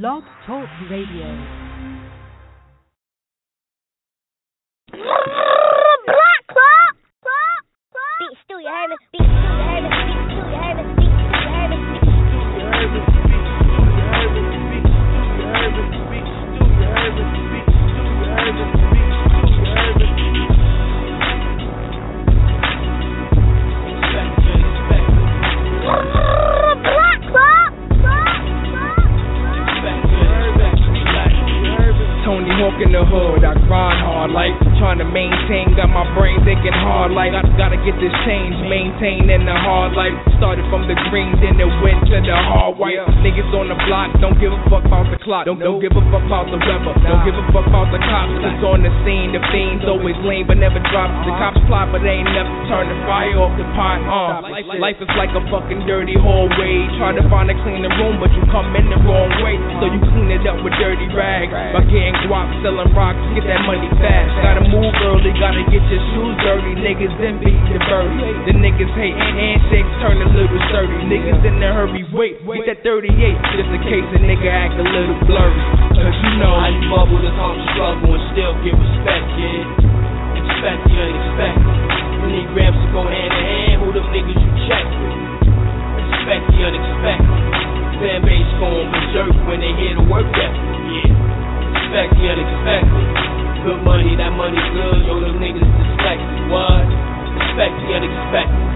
Blog Talk Radio. Block Club! Big Stew, you heard me? Big Stew, you heard me? Big Stew, you heard me? Big Stew, you heard me? Big Stew, you heard me? Big Stew, you heard me? Big Stew, you heard me? Big Stew, you heard me? Big Stew, you heard me? Tony Hawk in the hood, I grind hard like trying to maintain, got my brain thinking hard like I gotta get this change, maintain in the hard life. Started from the green, then it went to the hard white. Niggas on the block, don't give a fuck about the clock, don't give a fuck about the rapper, don't give a fuck about the cops. It's on the scene, the fiends always lean but never drop. The cops plot but they ain't never turn the fire off the pot. Life is like a fucking dirty hallway. Try to find a cleaner room but you come in the wrong way, so you clean it up with dirty rags by getting guap, selling rocks, get that money fast. Gotta move early, gotta get your shoes dirty. Niggas then beat the birdie. The niggas hate handshakes, turn a little sturdy. Niggas in a hurry, wait, get that 38 just in case a nigga act a little blurry. Cause you know I ain't bubble to talk struggle and still get respect, kid. Expect the unexpected. You need grams to go hand in hand. Who them niggas you check with? Expect the unexpected. Fan base going berserk when they hear the work ethic. Yeah. Expect the unexpected. Good money, that money good. Yo, them niggas dyslexic. What? Expect the unexpected.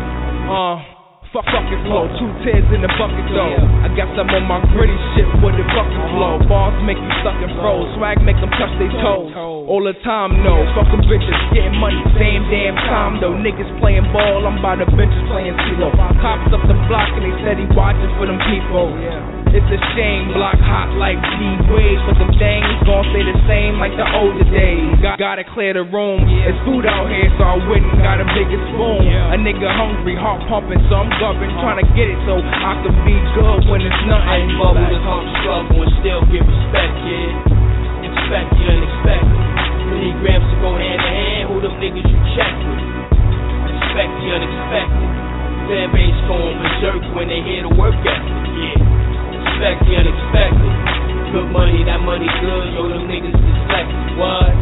Fuck it flow, 2 tears in the bucket though. I guess I'm on my gritty shit with the bucket flow. Bars make you suck and froze, swag make them touch their toes. All the time, no, fucking bitches getting money, same damn time though. Niggas playing ball, I'm by the bitches playing CeeLo. Cops up the block and they said he watching for them people. It's a shame, block hot like D-Wade, but them things gon' stay the same like the older days. Gotta clear the room, it's food out here so I wouldn't got a bigger spoon. A nigga hungry, heart pumping, so I'm been trying to get it so I could be good when it's nothing. I ain't bubble to talk struggle and still get respect, kid. Expect the unexpected. You need grams to go hand in hand. Who them niggas you check with? Expect the unexpected. Fan base going berserk when they hear the work ethic. Yeah. Expect the unexpected. Good money, that money good. Yo, them niggas dyslexic. What?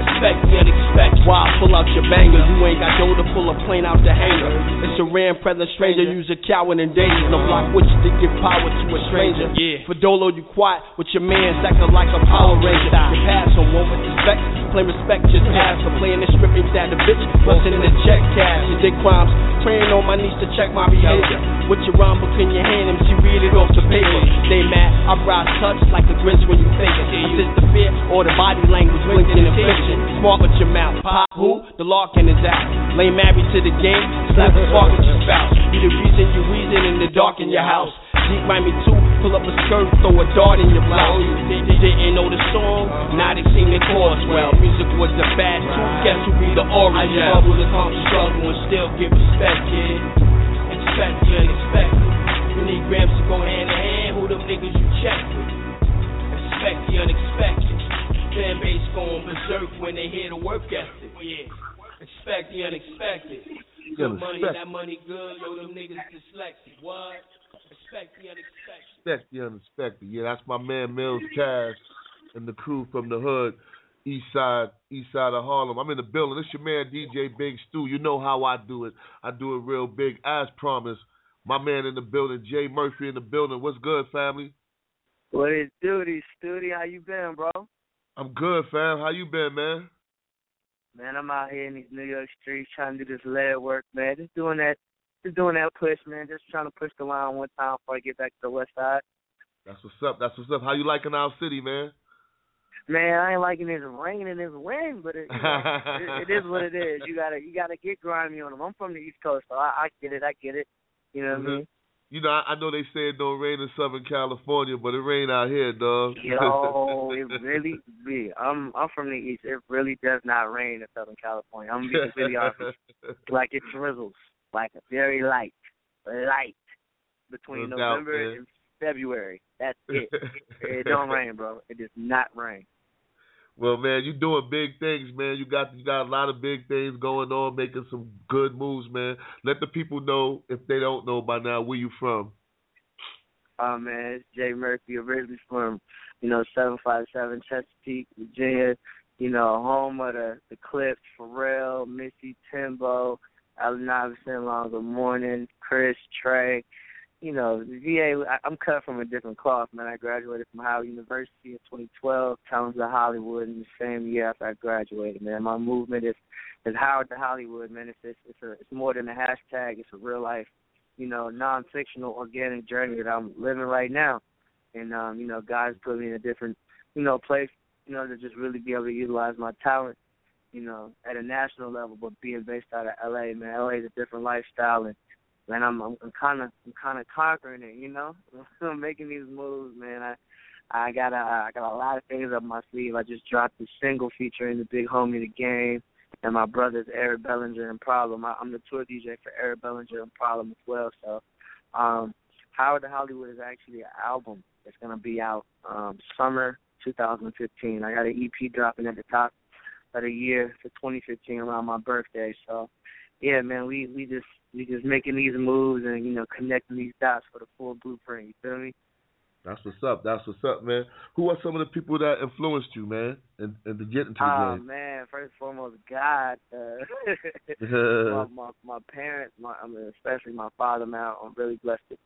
Expect the unexpected. Why pull out your banger? You ain't got dough to pull a plane out the hangar. It's a ram, predator, stranger. Use a coward in danger. No block with you to give power to a stranger. Yeah. For Dolo, you quiet with your man, acting like a Power Ranger. You pass on one with respect. Play respect, just ask. For playing this stripping that the bitch. Busting in the check cash. You did crimes. Praying on my knees to check my behavior. With your rhyme book in your hand, and she read it off the paper. They mad. I rise touch like a grinch when you think it. Assist the fear or the body language blinking infliction. Smart with your mouth, pop who? The Larkin is out. Lay married to the game, slap the spark with your spouse. Be the reason you reason in the dark in your house. Deep mind me too, pull up a skirt, throw a dart in your blouse. They didn't know the song, now they sing the chorus well. Music was the bad tooth, guess who be the origin? I struggle to talk struggle and still give respect, kid. Expect the unexpected. You need grams to go hand in hand, who them niggas you check with? Expect the unexpected. Fan base going berserk when they hear the work ethic. Yeah. Expect the unexpected. Good money, that money good. Yo, them niggas dyslexic. What? Expect the unexpected. Expect the unexpected. Yeah, that's my man Mills Cash and the crew from the hood, east side of Harlem. I'm in the building. It's your man DJ Big Stew. You know how I do it. I do it real big, as promised. My man in the building, Jae Murphy in the building. What's good, family? What it do, Studi? How you been, bro? I'm good, fam. How you been, man? Man, I'm out here in these New York streets trying to do this lead work, man. Just doing that push, man. Just trying to push the line one time before I get back to the West Side. That's what's up. How you liking our city, man? Man, I ain't liking this rain and this wind, but it is what it is. You gotta get grimy on them. I'm from the East Coast, so I get it. You know what I mean? You know, I know they say it don't rain in Southern California, but it rain out here, dog. Yo, it really be. I'm from the East. It really does not rain in Southern California. I'm gonna be really honest. Like it drizzles, like very light between November and February. That's it. It don't rain, bro. It does not rain. Well, man, you doing big things, man. You got a lot of big things going on, making some good moves, man. Let the people know, if they don't know by now, where you from. Man, it's Jae Murphy, originally from, 757 Chesapeake, Virginia, home of the Clipse, Pharrell, Missy, Timbo, Allen Iverson, Lonzo Mourning, Chris, Trey. VA, I'm cut from a different cloth, man. I graduated from Howard University in 2012, Towns of Hollywood in the same year after I graduated, man. My movement is Howard to Hollywood, man. It's more than a hashtag. It's a real life, non-fictional, organic journey that I'm living right now. And, God's put me in a different, place, to just really be able to utilize my talent, at a national level, but being based out of L.A., man. L.A. is a different lifestyle, and, man, I'm kind of conquering it, I'm making these moves, man. I got a lot of things up my sleeve. I just dropped a single featuring the big homie, The Game, and my brothers, Eric Bellinger and Problem. I'm the tour DJ for Eric Bellinger and Problem as well. So, Howard to Hollywood is actually an album that's going to be out summer 2015. I got an EP dropping at the top of the year for 2015 around my birthday. So, yeah, man, we just making these moves and, connecting these dots for the full blueprint, you feel me? That's what's up, man. Who are some of the people that influenced you, man, and to get into the game? Oh, man, first and foremost, God. My parents, especially my father, man. I'm really blessed to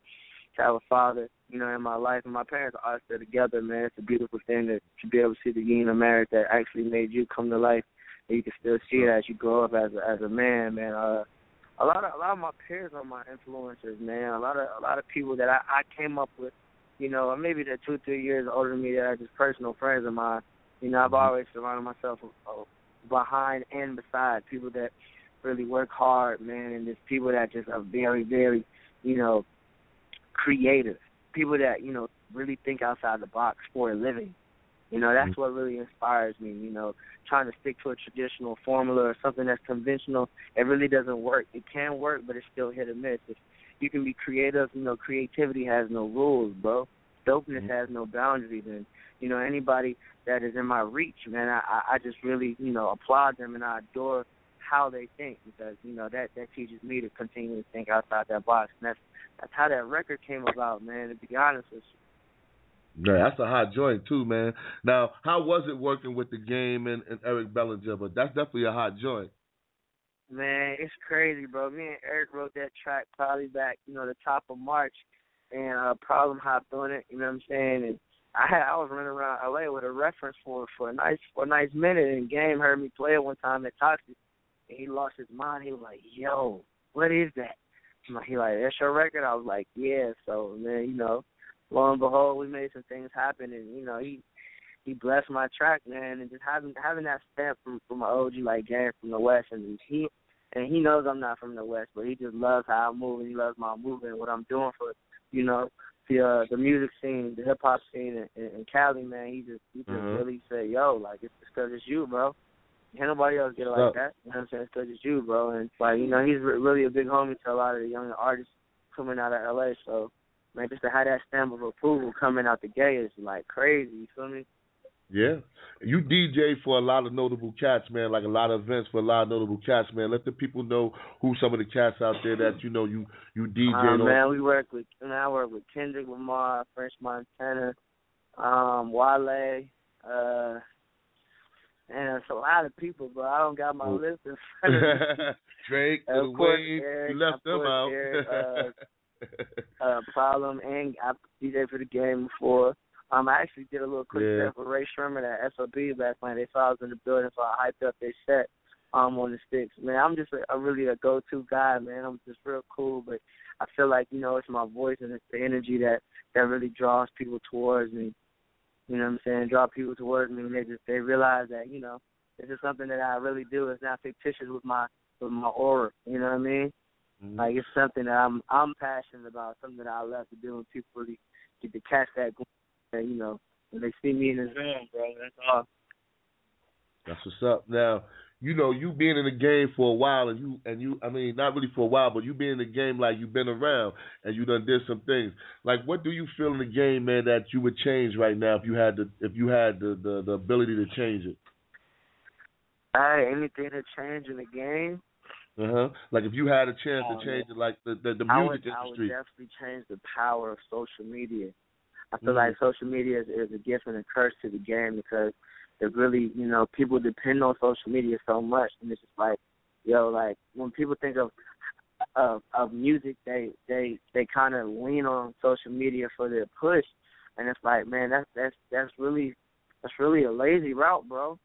have a father, in my life. And my parents are still together, man. It's a beautiful thing to be able to see the union of marriage that actually made you come to life. And you can still see it as you grow up as a man, man. A lot of my peers are my influencers, man. A lot of people that I came up with, maybe they're 2-3 years older than me that are just personal friends of mine. I've always surrounded myself behind and beside people that really work hard, man, and just people that just are very, very, creative. People that, really think outside the box for a living. That's what really inspires me, trying to stick to a traditional formula or something that's conventional. It really doesn't work. It can work, but it's still hit or miss. If you can be creative. Creativity has no rules, bro. Dopeness has no boundaries. And, anybody that is in my reach, man, I just really, applaud them and I adore how they think because, that teaches me to continue to think outside that box. And that's how that record came about, man, to be honest with you. Yeah, that's a hot joint too, man. Now, how was it working with The Game and Eric Bellinger? But that's definitely a hot joint. Man, it's crazy, bro. Me and Eric wrote that track probably back, the top of March, and Problem hopped on it. You know what I'm saying? And I was running around LA with a reference for a nice minute, and Game heard me play it one time at Toxic, and he lost his mind. He was like, "Yo, what is that?" He like, "That's your record?" I was like, "Yeah." So, man, lo and behold, we made some things happen, and he blessed my track, man. And just having that stamp from an OG like James from the West, and he knows I'm not from the West, but he just loves how I move, and he loves my movement and what I'm doing for the music scene, the hip hop scene, and Cali, man. He just really said, "Yo, like it's because it's you, bro. Can't nobody else get it like that." You know what I'm saying? It's because it's you, bro. And like he's really a big homie to a lot of the younger artists coming out of LA, so. Man, just to have that stamp of approval coming out the gate is like crazy, you feel me? Yeah. You DJ for a lot of notable cats, man, like a lot of events for a lot of notable cats, man. Let the people know who some of the cats out there that you DJ'd on. Man, I work with Kendrick Lamar, French Montana, Wale, man, it's a lot of people, but I don't got my list in front of me. Drake, Lil Wayne, you left them out. Eric, Problem, and I DJ'd for The Game before. I actually did a little quick set for Ray Sherman at S.O.B. back when they saw I was in the building, so I hyped up their set on the sticks. Man, I'm just really a go-to guy, man. I'm just real cool, but I feel like, it's my voice and it's the energy that really draws people towards me. You know what I'm saying? Draw people towards me, and they realize that, this is something that I really do. It's not fictitious with my aura, you know what I mean? Like it's something that I'm passionate about, something that I love to do, and people really get to catch that, when they see me in the van, bro. That's all. That's what's up. Now, you being in the game for a while, and not really for a while, but you being in the game like you've been around and you done did some things. Like, what do you feel in the game, man, that you would change right now if you had the ability to change it? Anything to change in the game? Like, if you had a chance to change it, like the music industry. I would definitely change the power of social media. I feel like social media is a gift and a curse to the game, because it really, you know, people depend on social media so much, and it's just like, yo, like when people think of music, they kind of lean on social media for their push, and it's like, man, that's really a lazy route, bro.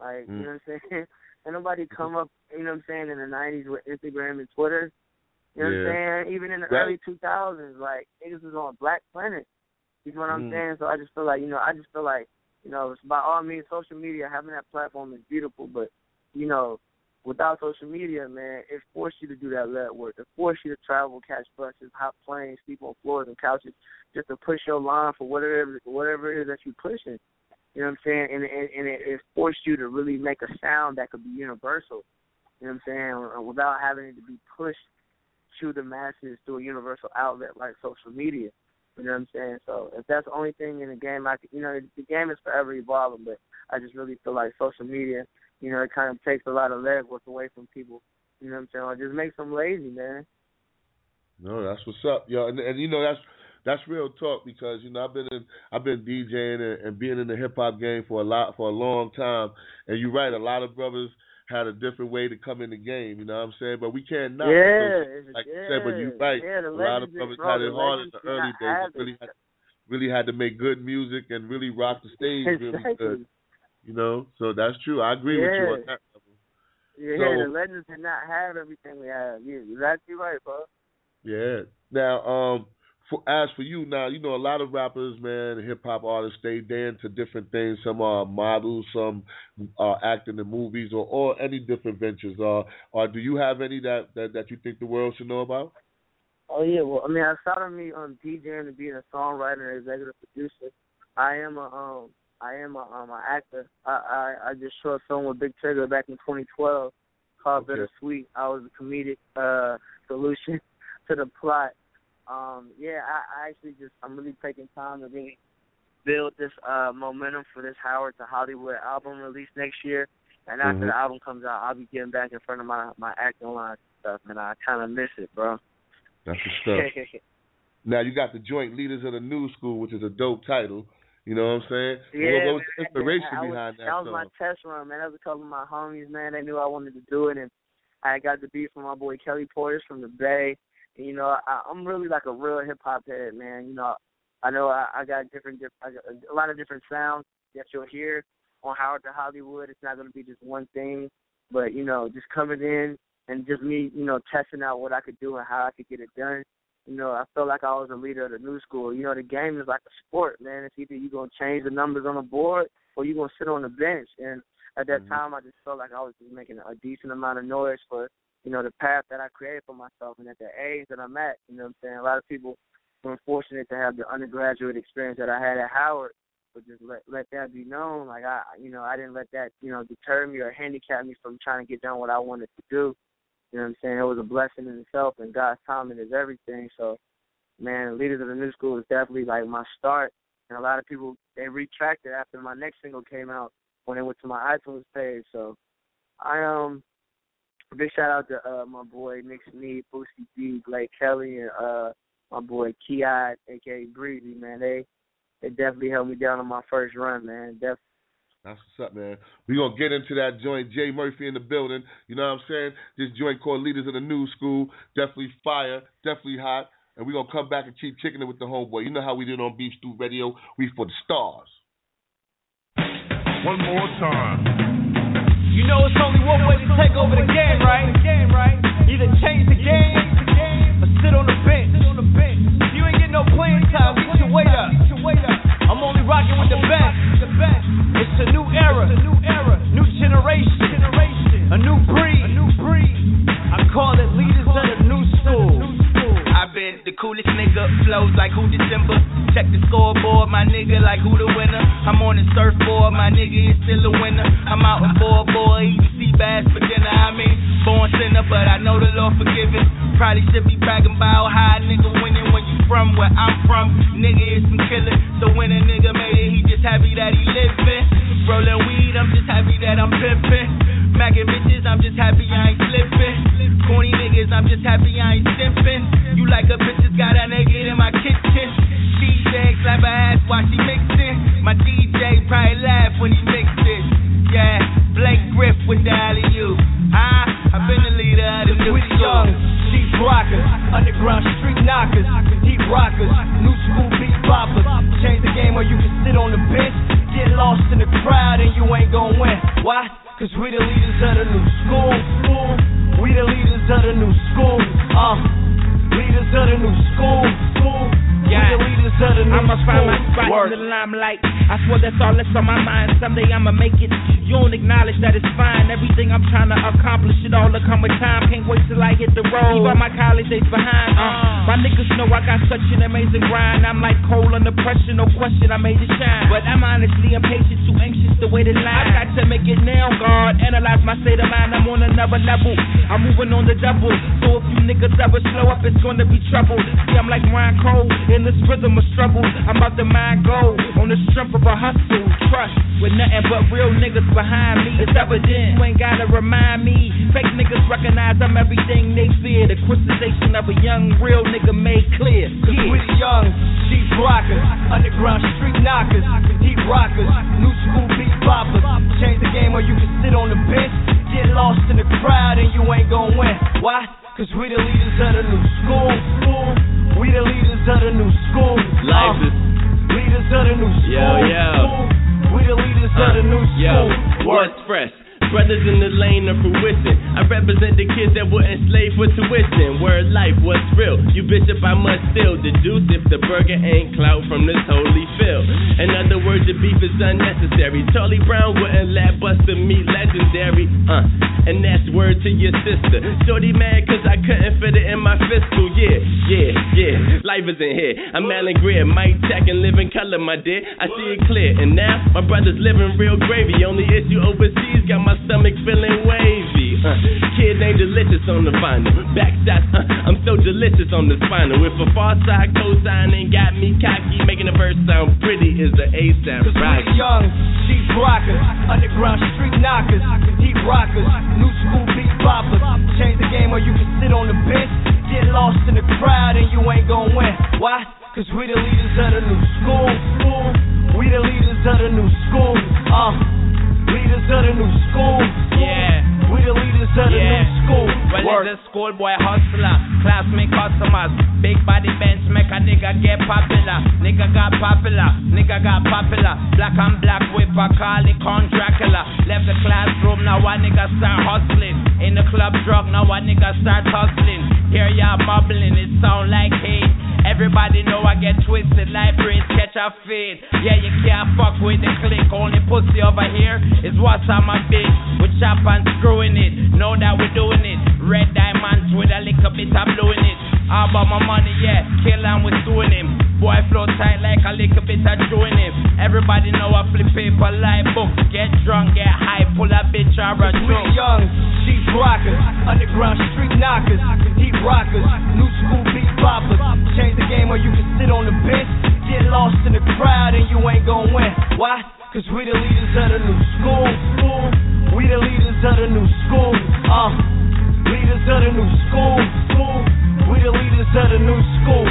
Like, you know what I'm saying? And nobody come up, you know what I'm saying, in the 90s with Instagram and Twitter. You know what I'm saying? Even in the early 2000s, like, niggas was on Black Planet. You know what I'm saying? So I just feel like, it's by all means, social media, having that platform is beautiful, but, you know, without social media, man, it forced you to do that lead work. It forced you to travel, catch buses, hop planes, sleep on floors and couches, just to push your line for whatever it is that you're pushing. You know what I'm saying? And it forced you to really make a sound that could be universal. You know what I'm saying? Without having it to be pushed to the masses through a universal outlet like social media. You know what I'm saying? So if that's the only thing in the game, the game is forever evolving, but I just really feel like social media, you know, it kind of takes a lot of legwork away from people. You know what I'm saying? It just makes them lazy, man. No, that's what's up, yo. And you know, that's real talk, because, you know, I've been DJing and being in the hip hop game for a long time, and you're right, a lot of brothers had a different way to come in the game, you know what I'm saying? But we can't not, because, like you said, but you're right, a lot of brothers had it hard in the early days. Really had to make good music and really rock the stage really good, you know? So that's true. I agree with you on that level. Yeah, so, the legends did not have everything we have. You're exactly right, bro. Yeah. Now, as for you now, you know, a lot of rappers, man, hip-hop artists, they're into different things. Some are models, some are acting in movies or any different ventures. Or do you have any that you think the world should know about? Oh, yeah. Well, I mean, outside of me DJing and being a songwriter and executive producer, I am an actor. I just shot a film with Big Trigger back in 2012 called Bittersweet. I was a comedic solution to the plot. I'm really taking time to really build this momentum for this Howard to Hollywood album release next year. And after the album comes out, I'll be getting back in front of my acting line stuff, and I kind of miss it, bro. That's the stuff. Now, you got the Joint Leaders of the New School, which is a dope title. You know what I'm saying? Yeah, what was the inspiration behind that? That was my test run, man. That was a couple of my homies, man. They knew I wanted to do it, and I got the beat from my boy Kelly Porters from the Bay. You know, I'm really like a real hip-hop head, man. You know I got a lot of different sounds that you'll hear on Howard to Hollywood. It's not going to be just one thing. But, you know, just coming in and just me, you know, testing out what I could do and how I could get it done. You know, I felt like I was a leader of the new school. You know, the game is like a sport, man. It's either you're going to change the numbers on the board or you're going to sit on the bench. And at that time, I just felt like I was just making a decent amount of noise for, you know, the path that I created for myself, and at the age that I'm at, you know what I'm saying? A lot of people were fortunate to have the undergraduate experience that I had at Howard, but just let that be known. Like, I didn't let that, you know, deter me or handicap me from trying to get done what I wanted to do. You know what I'm saying? It was a blessing in itself, and God's timing is everything. So, man, Leaders of the New School is definitely, like, my start. And a lot of people, they retracted after my next single came out when they went to my iTunes page. So, big shout out to my boy Nick Snead, Boosty B, Blake Kelly, and my boy Keyot, aka Breezy, man. They definitely held me down on my first run, man. Definitely. That's what's up, man. We're going to get into that joint. Jae Murphy in the building. You know what I'm saying? This joint called Leaders of the New School. Definitely fire. Definitely hot. And we're going to come back and keep kicking it with the homeboy. You know how we did on Beef Stew Radio. We for the stars. One more time. You know it's only one way to take over the game, right? Either change the game or sit on the bench. If you ain't get no playing time, get your weight up. I'm only rocking with the best. It's a new era, new generation, a new breed. I call it Leaders of the New School. I've been the coolest nigga, flows like who December. Check the scoreboard, my nigga, like who the winner. I'm on the surfboard, my nigga is still a winner. I'm out in boy, eating sea bass for dinner. I mean, born sinner, but I know the Lord forgiving. Probably should be bragging about how a nigga winning when you from where I'm from. Nigga is some killer, so when a nigga made it, he just happy that he living. Rolling weed, I'm just happy that I'm pimping. Mackin' bitches, I'm just happy I ain't slipping. the crowd and you ain't gon' win. Why? Cause we the leaders of the new school. We the leaders of the new school. Leaders of the new school. Yeah. We the leaders of the new school. I must find my spot in the limelight. I swear that's all that's on my mind. Someday I'ma make it. You don't acknowledge that it's fine. Everything I'm trying to accomplish, it all to come with time. Can't wait till I hit the road. Leave all my college days behind. My niggas know I got such an amazing grind. I'm like coal under pressure, no question, I made it shine. But I'm honestly impatient, too anxious to wait in line. I got to make it now, God. Analyze my state of mind, I'm on another level. I'm moving on the double. So if you niggas ever slow up, it's gonna be trouble. See, I'm like Ryan Cole in this rhythm of struggle. I'm about to mind gold on the strength of a hustle. Trust with nothing but real niggas behind me. It's evident, you ain't gotta remind me. Fake niggas recognize I'm everything they fear. The crystallization of a young, real nigga made clear. Cause we the young, cheap rockers, underground street knockers, deep rockers, new school beat poppers. Change the game or you can sit on the bench. Get lost in the crowd and you ain't gon' win. Why? Cause we the leaders of the new school. We the leaders of the new school. Life is leaders of the new school. Yo. We the leaders of the new school. What's fresh? Brothers in the lane of fruition. I represent the kids that were enslaved for tuition. Word life, what's real? You bishop, I must still deduce if the burger ain't clout from this holy field. In other words, the beef is unnecessary. Charlie Brown wouldn't let Buster meet legendary. And that's word to your sister. Shorty mad cause I couldn't fit it in my fiscal. Yeah. Life isn't here. I'm Alan Greer, Mike Jack and live in color, my dear. I see it clear. And now, my brother's living real gravy. Only issue overseas got my stomach feeling wavy. Kid ain't delicious on the vinyl. Backshots, I'm so delicious on this final. If a far side cosign ain't got me cocky, making a verse sound pretty is the A sound. Cause right. We young, cheap rockers, underground street knockers, deep rockers, new school beat poppers. Change the game or you can sit on the bench. Get lost in the crowd and you ain't gon' win. Why? Cause we the leaders of the new school. We the leaders of the new school. Leaders of the new school. Yeah. We the leaders of the new school. Well, it's a schoolboy hustler, classmate customers. Big body bench make a nigga get popular. Nigga got popular. Black on black whipper, call it Count Dracula. Left the classroom, now one nigga start hustling. In the club drug, now one nigga start hustling. Hear y'all mumbling, it sound like hate. Everybody know I get twisted like braids, catch a fade. Yeah, you can't fuck with the click. Only pussy over here is what's on my bitch. We chop and screwing it, know that we doing it. Red diamonds with a little bit of blue in it. All about my money, yeah, kill and we suing him. Boy, flow tight like a little bit of Jew in him. Everybody know I flip paper like books. Get drunk, get high, pull a bitch or a joke. Young, cheap rockers, underground street knockers, deep rockers, new school beat poppers. Change the game or you can sit on the bench. Get lost in the crowd and you ain't gon' win. Why? Cause we the leaders of the new school. We the leaders of the new school. Leaders of the new school. We the leaders of the new school.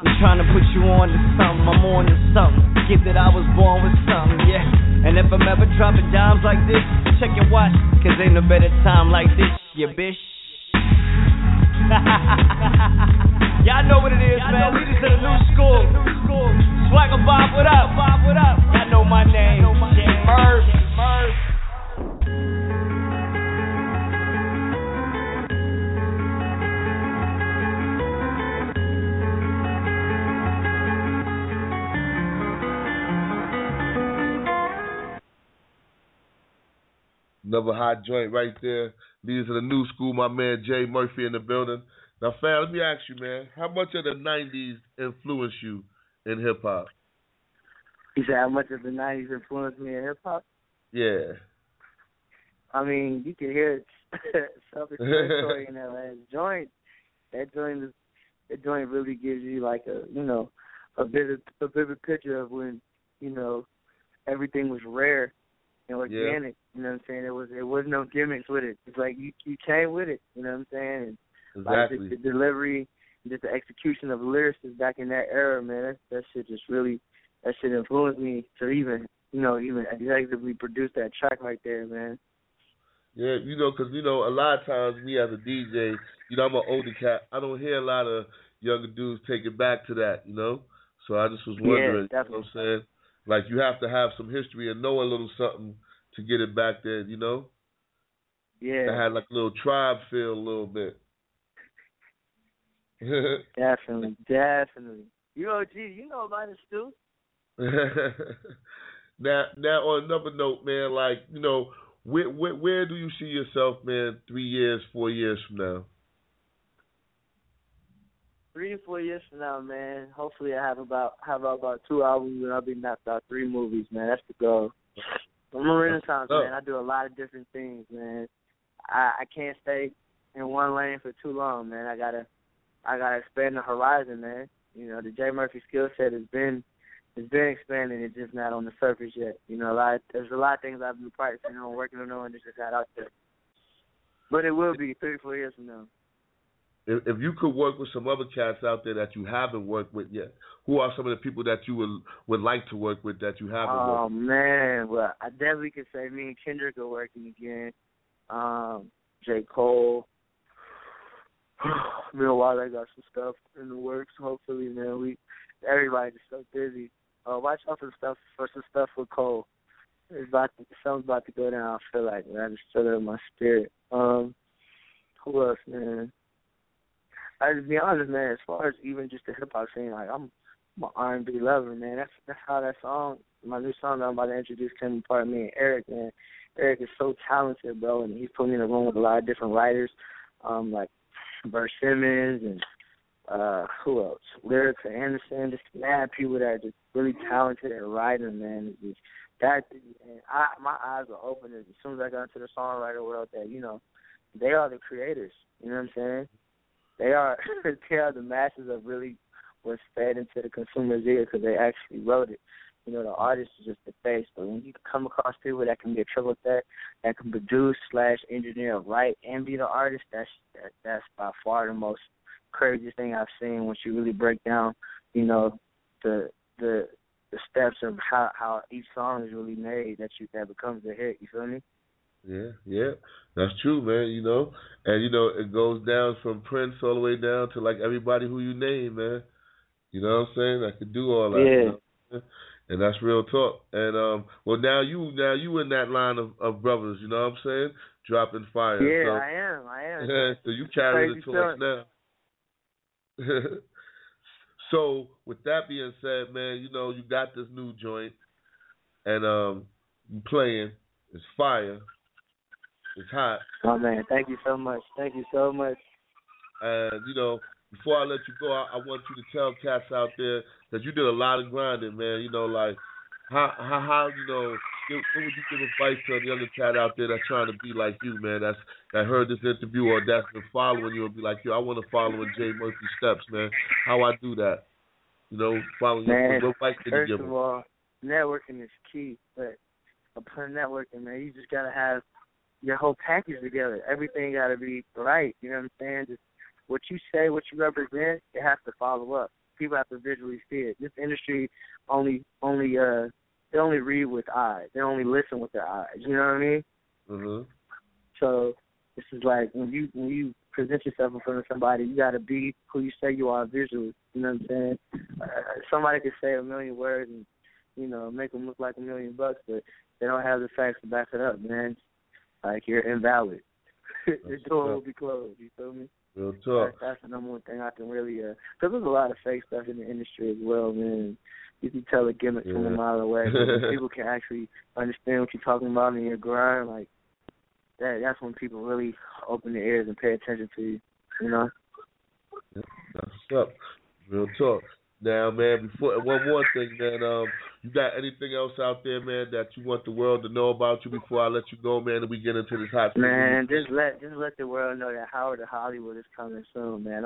I'm trying to put you on to something. I'm on to something. Give that I was born with something, yeah. And if I'm ever dropping dimes like this, check your watch, cause ain't no better time like this, you bitch. Y'all know what it is, man. Leaders to the new school. Swagger Bob, what up? Y'all know my name. Jae Murphy. Another hot joint right there. Leaders of the new school, my man Jae Murphy in the building. Now, fam, let me ask you, man, how much of the 90s influenced you in hip-hop? You said how much of the 90s influenced me in hip-hop? Yeah. I mean, you can hear it self-explanatory in that last joint. That joint really gives you, like, a vivid picture of when, everything was rare. Organic, yeah. You know what I'm saying? It was no gimmicks with it. It's like you came with it, you know what I'm saying? And exactly. Like the delivery, just the execution of lyricists back in that era, man. That shit just really, that shit influenced me to even executively produce that track right there, man. Yeah, because a lot of times me as a DJ, I'm an older cat. I don't hear a lot of younger dudes take it back to that, So I just was wondering, yeah, you know what I'm saying? Like, you have to have some history and know a little something to get it back there, you know? Yeah. I had like a little tribe feel a little bit. Definitely, definitely. You OG, you know about it, Stu. Now, on another note, man, like, you know, where do you see yourself, man, 3 years, 4 years from now? 3 or 4 years from now, man, hopefully I have about 2 albums and I'll be knocked out 3 movies, man. That's the goal. I'm a renaissance, man. I do a lot of different things, man. I can't stay in one lane for too long, man. I gotta expand the horizon, man. You know, the Jae Murphy skill set has been expanding. It's just not on the surface yet. You know, there's a lot of things I've been practicing on, working on, and it's just not out there. But it will be 3 or 4 years from now. If you could work with some other cats out there that you haven't worked with yet, who are some of the people that you would like to work with that you haven't worked with? Oh, man. Well, I definitely could say me and Kendrick are working again. J. Cole. Me and Wale got some stuff in the works, hopefully, man. Everybody just so busy. Watch out for some stuff with Cole. Something's about to go down, I feel like, man. I just feel it in my spirit. Who else, man? I just be honest, man, as far as even just the hip-hop scene, like, I'm an R&B lover, man. That's how that song, my new song that I'm about to introduce came apart, me and Eric, man. Eric is so talented, bro, and he's put me in a room with a lot of different writers, like Bert Simmons and who else? Lyrica Anderson, just mad people that are just really talented at writing, man. My eyes were open as soon as I got into the songwriter world that, you know, they are the creators, you know what I'm saying? They are the masses of really what's fed into the consumer's ear because they actually wrote it. You know, the artist is just the face. But when you come across people that can be a triple threat, that can produce, engineer, write, and be the artist, that's by far the most craziest thing I've seen once you really break down, you know, the steps of how each song is really made that becomes a hit. You feel me? Yeah, that's true, man, you know. And, you know, it goes down from Prince all the way down to, like, everybody who you name, man. You know what I'm saying? I could do all that. Yeah. You know? And that's real talk. And, well, now you in that line of brothers, you know what I'm saying? Dropping fire. Yeah, so. I am. Yeah, so you carry the torch now. So, with that being said, man, you know, you got this new joint. And you playing. It's fire. It's hot. Oh, man, thank you so much. Thank you so much. And, you know, before I let you go, I want you to tell cats out there that you did a lot of grinding, man. You know, like, how you know, what would you give advice to a younger cat out there that's trying to be like you, man, that heard this interview or that's been following you and be like, yo, I want to follow in Jae Murphy's steps, man. How I do that? You know, following man, your advice to give them. First of all, networking is key, but upon networking, man, you just got to have your whole package together. Everything got to be right. You know what I'm saying? Just what you say, what you represent, it has to follow up. People have to visually see it. This industry only they only read with eyes. They only listen with their eyes. You know what I mean? Mm-hmm. So this is like when you present yourself in front of somebody, you got to be who you say you are visually. You know what I'm saying? Somebody could say 1,000,000 words and, you know, make them look like $1,000,000, but they don't have the facts to back it up, man. Like, you're invalid. The door will be closed, you feel me? Real talk. That's the number one thing I can really, because there's a lot of fake stuff in the industry as well, man. You can tell a gimmick from a mile away. People can actually understand what you're talking about in your grind. Like, that's when people really open their ears and pay attention to you, you know? Yeah, that's what's up. Real talk. Now, man, one more thing, man, you got anything else out there, man, that you want the world to know about you before I let you go, man, and we get into this hot thing? Man, just let the world know that Howard of Hollywood is coming soon, man.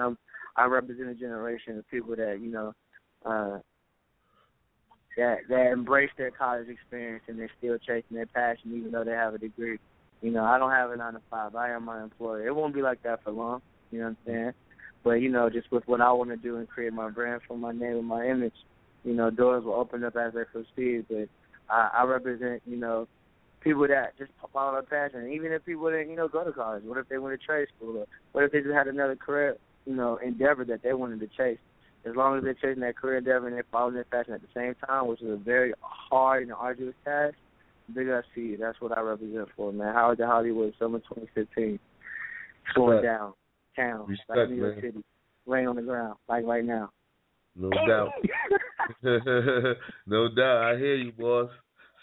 I represent a generation of people that, you know, that embrace their college experience and they're still chasing their passion even though they have a degree. You know, I don't have a 9-to-5. I am my employer. It won't be like that for long, you know what I'm saying? But, you know, just with what I want to do and create my brand for my name and my image, you know, doors will open up as they proceed. But I represent, you know, people that just follow their passion. Even if people didn't, you know, go to college. What if they went to trade school? Or what if they just had another career, you know, endeavor that they wanted to chase? as long as they're chasing that career endeavor and they're following their passion at the same time, which is a very hard and arduous task, big ups to you. That's what I represent for, man. Howard to Hollywood, summer 2015. Going down, town, respect, like New York City, rain on the ground, like right now. No doubt. No doubt. I hear you, boss.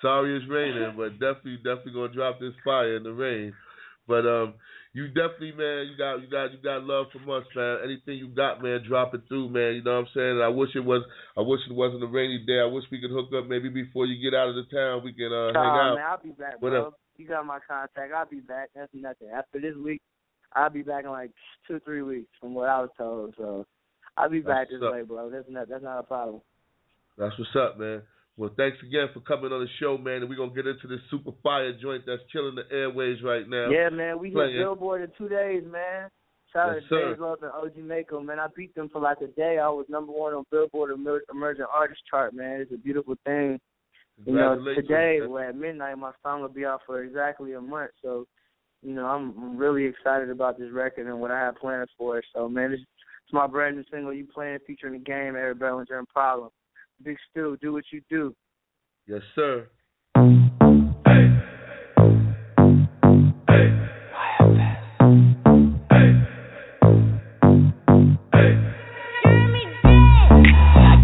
Sorry it's raining, but definitely gonna drop this fire in the rain. But you definitely, man, you got love from us, man. Anything you got, man, drop it through, man. You know what I'm saying? I wish it wasn't a rainy day. I wish we could hook up maybe before you get out of the town. We can hang out. Man, I'll be back, bro. Up? You got my contact. I'll be back. That's nothing. After this week, I'll be back in like 2-3 weeks from what I was told. So I'll be back this way, bro. That's not a problem. That's what's up, man. Well, thanks again for coming on the show, man. And we're going to get into this super fire joint that's chilling the airwaves right now. Yeah, man. We hit Billboard in 2 days, man. Shout out to Dave Love and OG Mako, man. I beat them for like a day. I was #1 on Billboard Emerging Artist Chart, man. It's a beautiful thing. You know, today, well, at midnight, my song will be out for exactly a month. So, you know, I'm really excited about this record and what I have planned for it. So, man, it's my brand new single, You Playin, featuring The Game, Eric Bellinger, and Problem. Big Stew, do what you do. Yes, sir. Hey. Hey. Hey. Hey.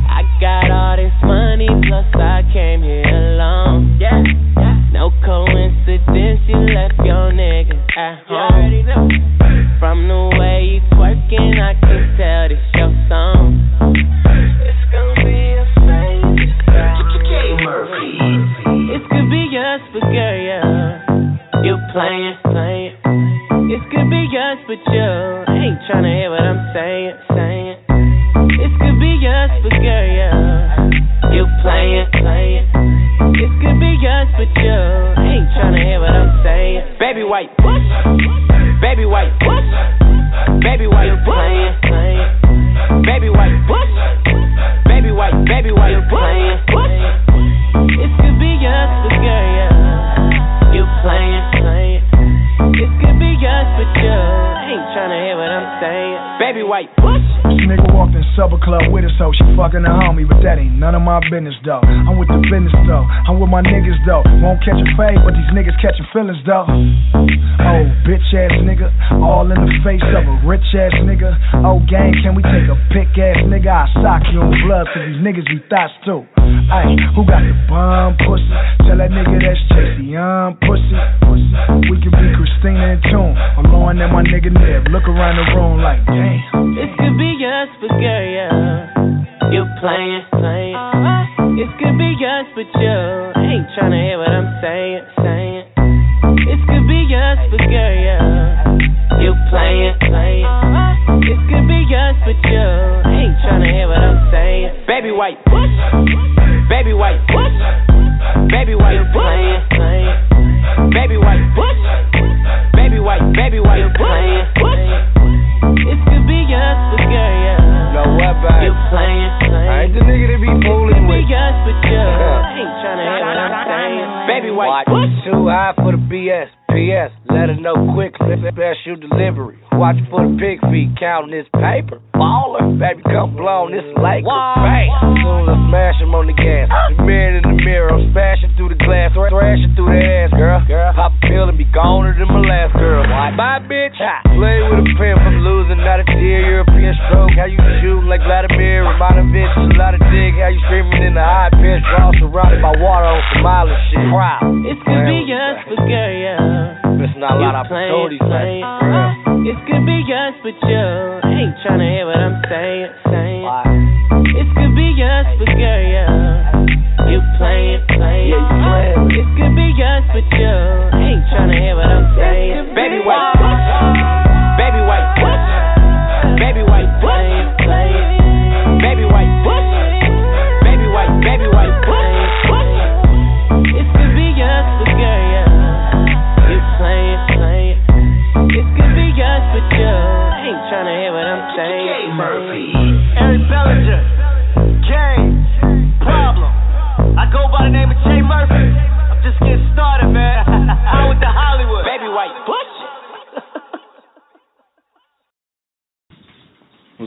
I got all this money, plus I came here alone. Yeah. No coincidence, you left your niggas at home. You already know. From the way you twerking, I can tell this your song. It's gonna be Jae Murphy. It could be yours, but girl, yeah. You playin'. It could be yours, but you ain't tryna hear what I'm saying. It could be yours, but girl, yeah. You playin'. It could be yours, but you ain't tryna hear what I'm saying. Baby white push, baby white push, baby white push, playin'. Baby white push, baby white, baby white. Baby white push. This nigga walked in supper club with us, so she fucking a homie, but that ain't none of my business though. I'm with the business though, I'm with my niggas though. Won't catch a fade, but these niggas catching feelings though. Oh, bitch ass nigga, all in the face of a rich ass nigga. Oh, gang, can we take a pick ass nigga? I sock you in blood, cause these niggas be thoughts too. Ayy, who got the bomb pussy? Tell that nigga that's Chasey, I'm pussy. We could be Christina and Tune, I'm Lauren and my nigga Nib. Look around the room like, damn. It could be yours, but girl, yeah. You playin'. It could be yours, but you ain't tryna hear what I'm saying. It could be yours, but girl, yeah. You playin'. It could be yours, but you ain't tryna hear what I'm saying. Baby white push, baby white push, baby white playin'. Baby white push, baby white playin'. It could be yours, but girl, yeah. No, what, babe? You playin'. I ain't the nigga to be fooling with. It could be yours, but girl, yeah. I ain't tryna hear what I'm saying. Baby white, watch too high for the BS. P.S. Let her know quickly. Special delivery. Watch for the pig feet. Counting this paper. Baller. Baby, come blown. This lake. Bang. Soon as I smash him on the gas. The mirror in the mirror. I'm smashing through the glass. Thrashing through the ass, girl. Pop a pill and be goner than my last girl. Bye, bitch. Play with a pimp. I'm losing. Not a dear European stroke. How you shooting like Vladimir? Amount of bitch. A lot of dick. How you screaming in the high pitch? Raw surrounded by water on some island shit. Proud. It could be yours, but girl, yeah. It's not a lot of opportunities, man. It could be yours, but you ain't tryna hear what I'm saying. It could be yours, but girl, yeah. You playin'. Yeah, you playin'. It could be yours, but you ain't tryna hear what I'm saying. Baby white push, baby white push, baby white push, baby white push, baby white push. It could be yours, but girl, yeah. It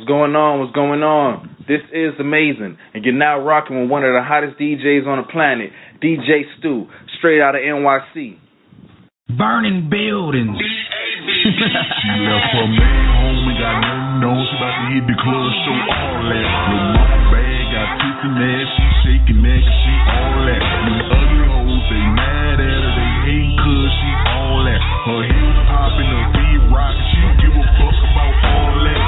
What's going on? What's going on? This is amazing, and you're now rocking with one of the hottest DJs on the planet, DJ Stew, straight out of NYC. Burning buildings. She left her man home and got no knows. She about to hit the club, show all that. No mama bag, got kicking ass, she shaking that, she all that. The other hoes, they mad at her, they hate cause she all that. Her heels popping, her feet rocking, she don't give a fuck about all that.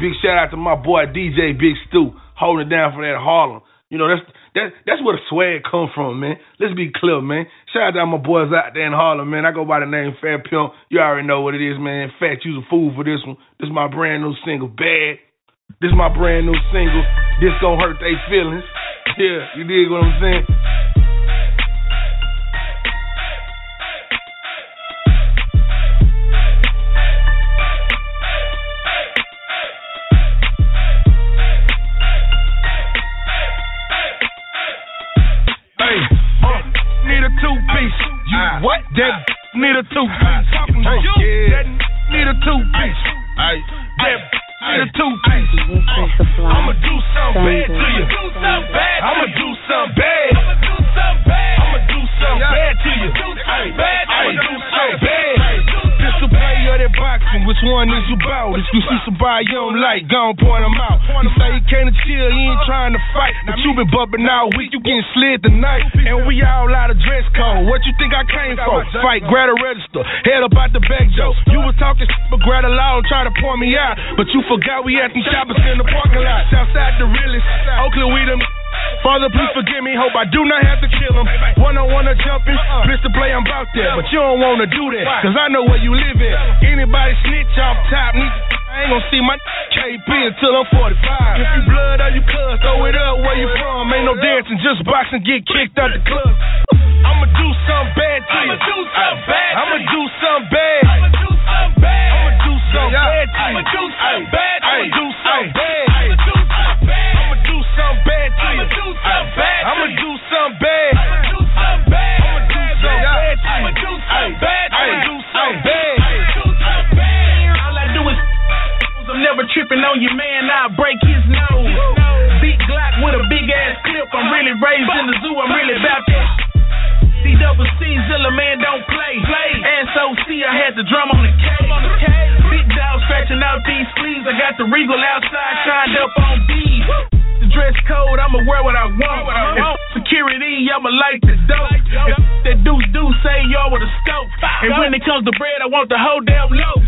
Big shout out to my boy DJ Big Stew holding it down for that Harlem. You know that's where the swag come from, man. Let's be clear, man. Shout out to my boys out there in Harlem, man. I go by the name Fat Pimp. You already know what it is, man. In fact, you the fool for this one. This is my brand new single, Bad. This is my brand new single. This gonna hurt they feelings. Yeah, you dig what I'm saying? need a toothpick. That need a toothpick. That need a toothpick. I'ma do something bad to you. I'ma do something bad. I'ma do something bad to you. I'ma do something bad. This the play of that boxing. Which one is you bout? If you see somebody you don't like, go and point them out. You say you came to chill, you ain't trying to fight. But you been bumping all week, you getting slid tonight. And we all out of dress code. What you think I came for? Fight, grab a register, head up out the back door. You was talking shit, but grab a loud and try to point me out. But you forgot we had some shoppers in the parking lot. Southside the realest, Oakland we them. Father, please forgive me, hope I do not have to kill him. One-on-one a jumping, blitz the play, I'm about that. But you don't wanna do that, cause I know where you live at. Anybody snitch off top, I ain't gonna see my KP until I'm 45. If you blood or you cuz, throw it up, where you from? Ain't no dancing, just boxing, get kicked out the club. I'ma do something bad to you. I'ma do something bad. I'ma do something bad. I'ma do something bad. I'ma do something bad. I'ma do something bad. I'ma do something bad. I'ma do something bad. I'ma do something bad. I'ma do something bad. I'ma do something bad. All I do is I'm never tripping on your man. I'll break his nose. Big Glock with a big ass clip. I'm really raised in the zoo. I'm really about that. C-double-C Zilla man don't play. And so C I had the drum on the K. Big dog scratching out these sleeves. I got the Regal outside shined up on B's. Dress code, I'ma wear what I want. Security, I'ma light the dope. That deuce say y'all with a scope. And when it comes to bread, I want the whole damn loaf.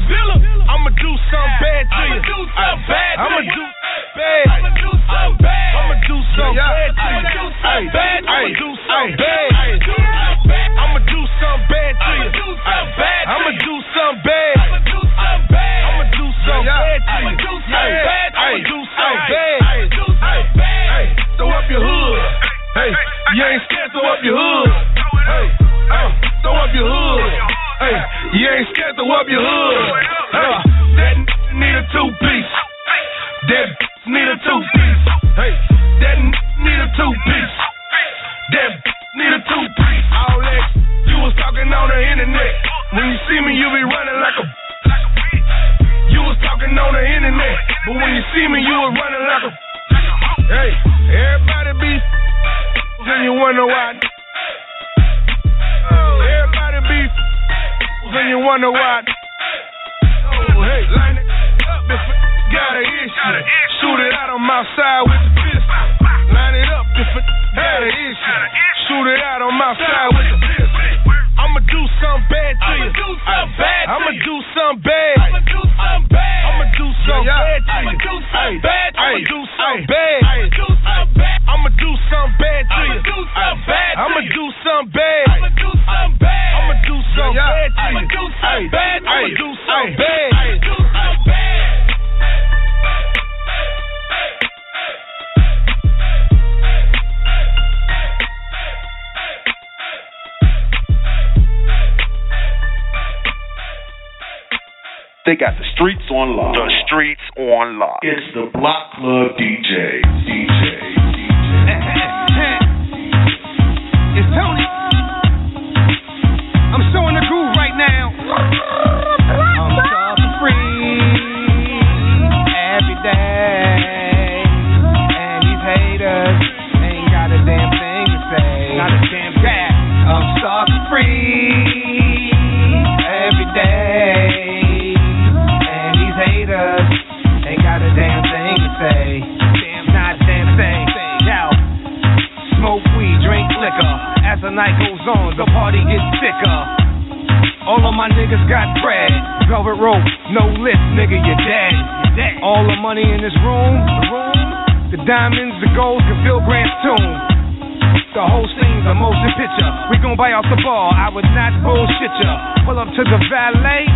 I'ma do something bad to you. I'ma do something bad. I'ma do something bad. I'ma do something bad. I'ma do something bad. I'ma do something bad. I'ma do something bad to you. I'ma do something bad. I'ma do something bad. I'ma do something bad to you. I'ma do something bad. Throw up your hood. Hey, you ain't scared, throw up your hood. Hey, throw up your hood. Hey, you ain't scared, throw up your hood. That need a two-piece. That need a two-piece. Hey, that need a two-piece. That need a two-piece. All that you was talking on the internet. When you see me, you be running like a bitch. You was talking on the internet. But when you see me, you was running like a. Hey, everybody be and you wonder why. Everybody be and you wonder why. Oh, hey, line it up if it got an issue. Shoot it out on my side with the fist. Line it up if it got an issue. Shoot it out on my side with the fist. I'ma do something bad to you. I'ma do something bad. I'ma do something bad. I'ma do something bad to you. I'ma do something bad. I'ma do something bad to you. I'ma do something bad. I'ma do something bad. I'ma do something bad to you. I'ma do something bad. I'ma do something bad. I'ma do something bad. They got the streets on lock. The streets on lock. It's the Block Club DJ. It's Tony. I'm showing the groove right now. I'm so free every day. And these haters ain't got a damn thing to say. Not a damn thing. I'm so free every day. Ain't got a damn thing to say. Damn, not a damn thing. Yo, smoke weed, drink liquor. As the night goes on, the party gets thicker. All of my niggas got bread. Velvet rope, no lift, nigga, you're dead. All the money in this room, the diamonds, the gold can fill Grant's tomb. The whole scene's a motion picture. We gon' buy off the ball, I would not bullshit ya. Pull up to the valet,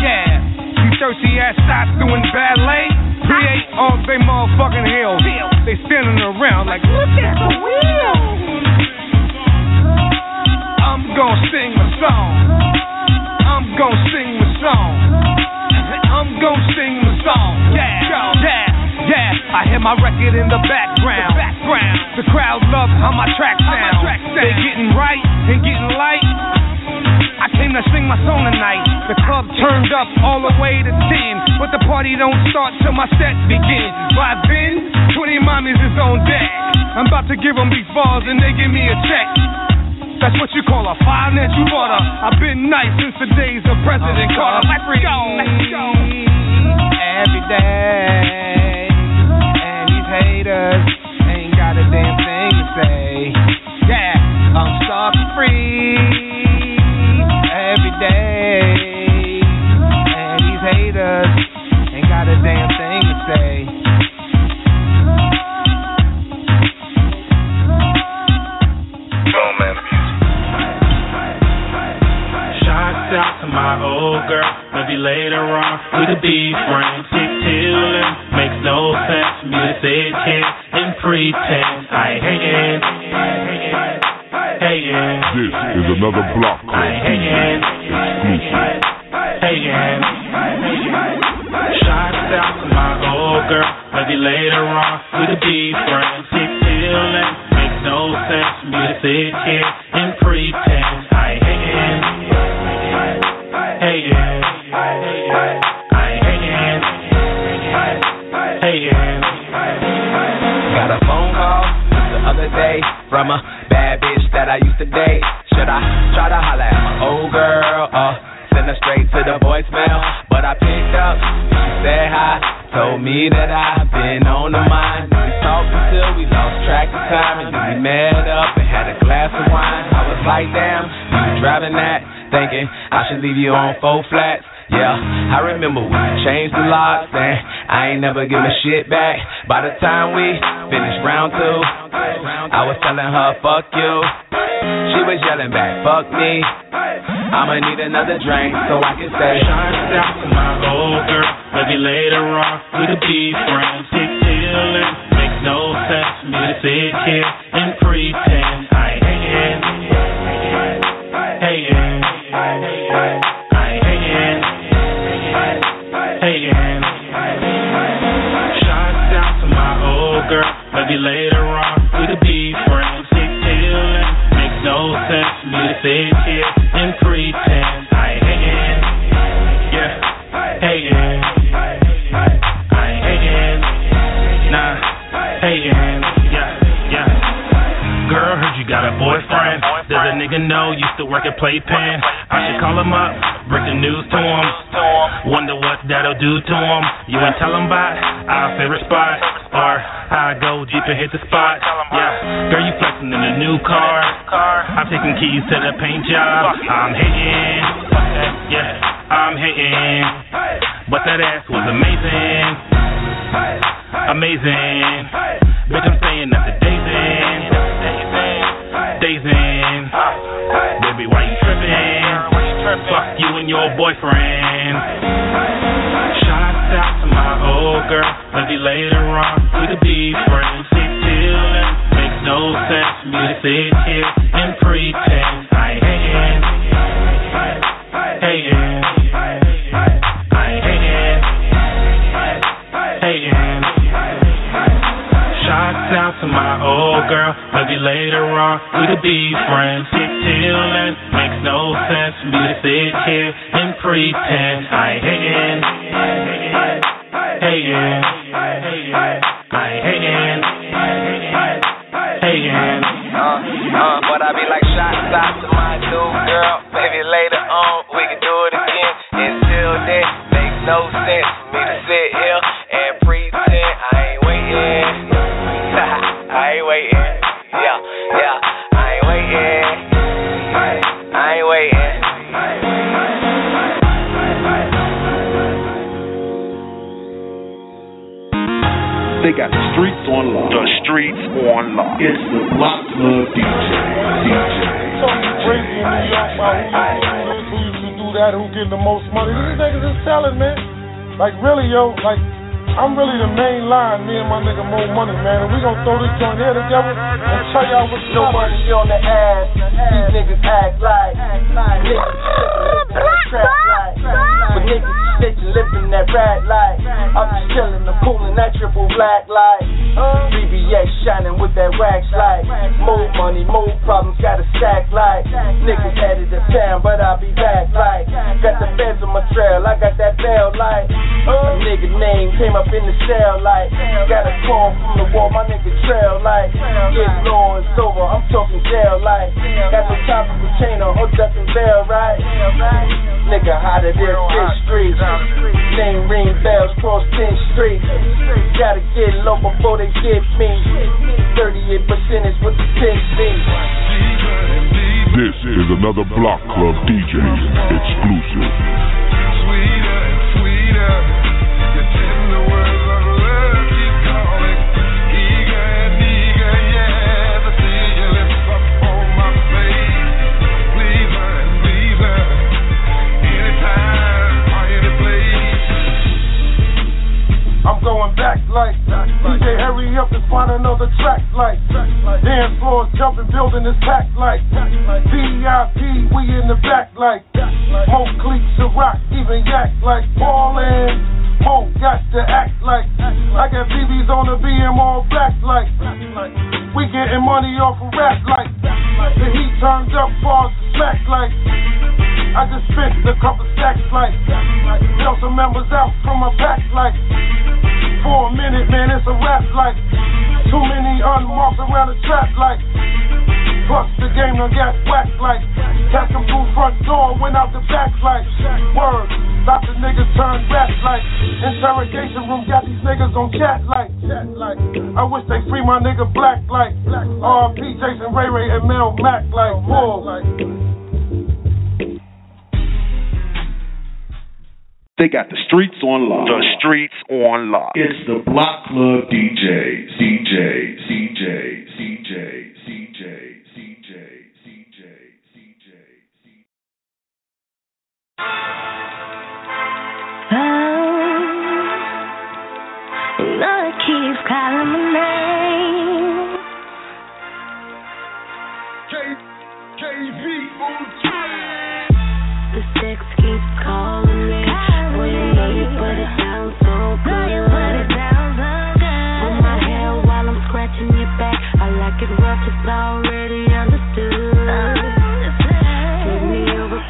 yeah. You thirsty ass shots doing ballet. Create off they motherfucking heels. They standing around like, look at the wheel. I'm gon' sing my song. I'm gon' sing my song. I'm gon' sing my song. Yeah. I hear my record in the background. The crowd love how my track sound. They getting right and getting light. I came came to sing my song tonight. The club turned up all the way to 10, but the party don't start till my sets begin. By then, 20 mommies is on deck. I'm about to give them these balls and they give me a check. That's what you call a financial order. I've been nice since the days of President Carter. Let's go. Every day, and these haters ain't got a damn thing to say. Yeah, I'm stuck free. Every day, and these haters ain't got a damn thing to say. Out to my old girl, maybe later on we could be friends. Tick tilling makes no sense. Me to sit here and pretend I ain't hanging, hanging. This is another Block Club DJ exclusive. Hanging, shots out to my old girl, maybe later on we could be friends. Tick tilling makes no sense. Me to sit here and pretend I ain't hanging. Got a phone call just the other day from a bad bitch that I used to date. Should I try to holler at my old girl or send her straight to the voicemail? But I picked up, she said hi, told me that I've been on her mind. We talked until we lost track of time, and then we met up and had a glass of wine. I was like, damn, you driving that? Thinking I should leave you on 4 flats. Yeah, I remember we changed the locks, and I ain't never give a shit back. By the time we finished round 2, I was telling her, fuck you. She was yelling back, fuck me. I'ma need another drink so I can say. Shots out to my old girl, maybe later on we could be friends. Tick tilling makes no sense. Me to sit here and pretend I ain't hanging, hanging. Girl, maybe later on we could be friends. Tick tilling makes no sense. Me to sit here and pretend I ain't hanging. Yeah, hanging. I ain't hanging. Nah, hanging. Yeah, yeah. Girl, heard you got a boyfriend. Does a nigga know used to work at Playpen? I should call him up, break the news to him. Wonder what that'll do to him. You ain't tell him about our favorite spot, or I go Jeep and hit the spot. Yeah, girl, you flexing in a new car. I'm taking keys to the paint job. I'm hitting, yeah, I'm hitting. But that ass was amazing, amazing. Bitch, I'm staying up to days in, days in. Baby, why you tripping? Fuck you and your boyfriend. Shots out to my old girl, maybe later on we could be friends. Tick tilling makes no sense. Me to sit here and pretend I ain't hanging, hanging. I ain't hanging, hanging. Shots out to my old girl, maybe later on we could be friends. Tick tilling makes no sense. Me to sit here and pretend I ain't hanging, hanging. But I be like, shots out to my new girl. Maybe later on we can do it again. Until then, makes no sense for me to sit here and pretend I ain't waiting. I ain't waiting. Yeah, yeah, I ain't waiting. I ain't waiting. They got the streets on lock. The streets on lock. It's the Block Club DJ. So crazy in New York, my who used to do that, who getting the most money. These niggas is selling, man. Like, really, yo, like, I'm really the main line. Me and my nigga Mo Money, man. And we gonna throw this joint here together and tell y'all what's going on. No money on the ass. These niggas act like niggas. But niggas. addiction, living that rat life. I'm just chillin', I'm coolin' that triple black light. BBS shining with that wax light. More money, more problems, got a stack like. Niggas headed to town, but I'll be back like. Got the feds on my trail, I got that bell light. A nigga name came up in the cell like. Got a call from the wall, my nigga trail like. Get law, it's over, I'm talking jail like. Got no time for the chain on, hooked up in bell right. Nigga hot at this bitch street. Name ring bells cross 10th Street. Gotta get low before they get me. 38% is what the pick me. This is another Block Club DJ exclusive. Sweeter and sweeter, your tender words of love keep calling. Eager and eager, yeah, to see your lips up on my face. Pleaser and pleaser, anytime, or any place. I'm going back like DJ, hurry up and find another track like. Dance floors jumping, building this pack like. VIP, we in the back like. Mo cleats a rock, even yak like. Ballin', Mo got to act like. I got BBs on the BM all black like. We getting money off a rap like. The heat turns up, bars slack like. I just spent a couple stacks like. Throw some members out from my pack like. For a minute, man, it's a rap like. Too many unmarks around the trap like. Plus the game done got whacked like. Got them through front door, went out the back like. Word, lots of niggas turned rap like. Interrogation room, got these niggas on cat like. I wish they free my nigga Black like. R.P. Jason Ray Ray and Mel Mac like. Whoa, like. They got the streets on lock. The streets on lock. It's the Block Club DJ. Oh, Lord keeps calling my name. KV on time. The sex keeps calling me. But it sounds so good, but it sounds so good. Pull my hair while I'm scratching your back. I like it rough, it's already understood. Fit me over,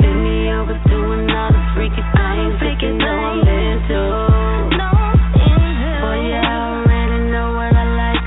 doing all the freaky things that you know I'm into. Boy, you already know what I like.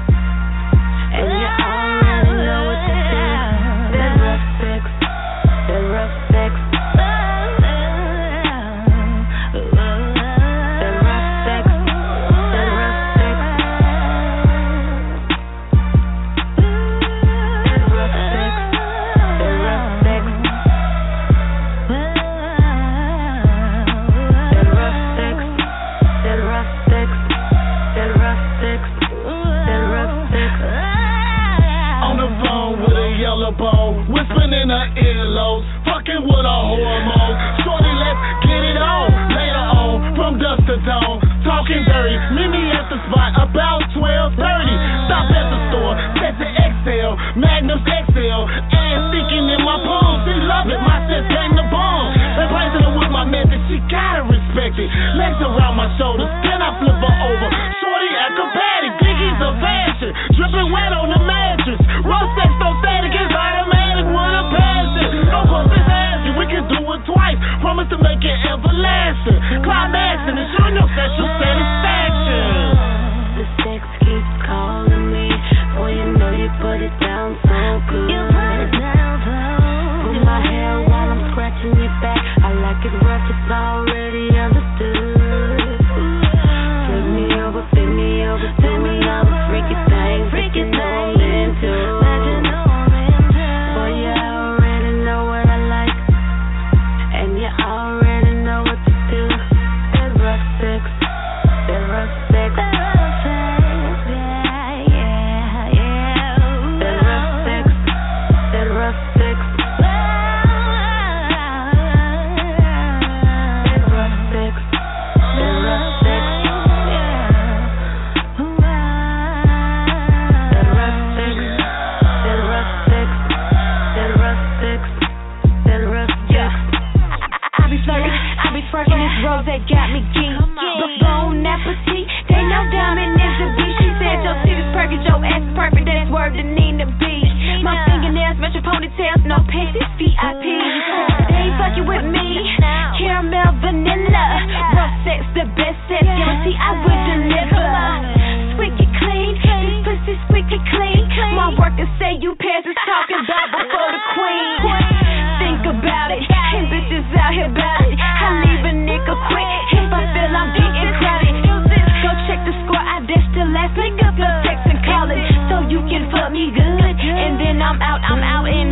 still last link up your text and call it, so you can fuck me good, and then I'm out in.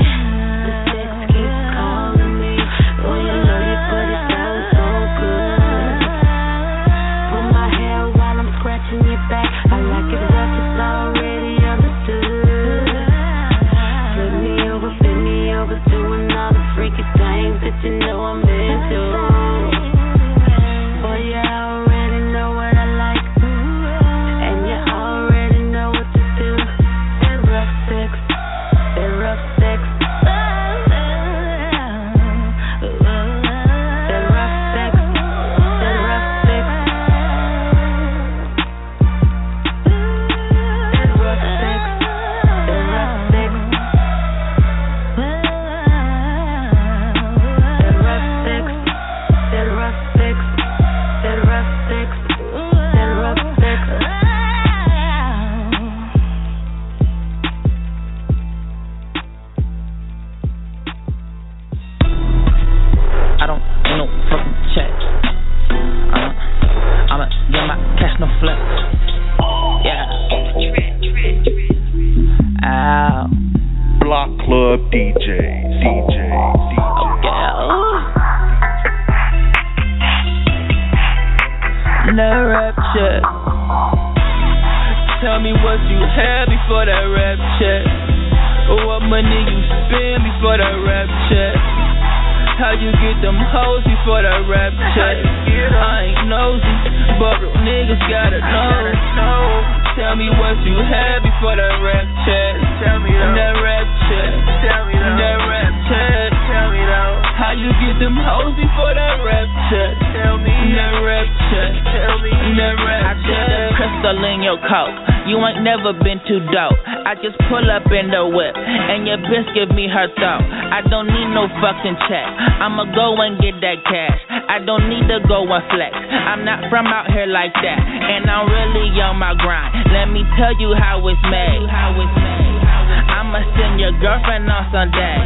I'ma go and get that cash. I don't need to go and flex. I'm not from out here like that, and I'm really on my grind. Let me tell you how it's made. I'ma send your girlfriend on Sunday.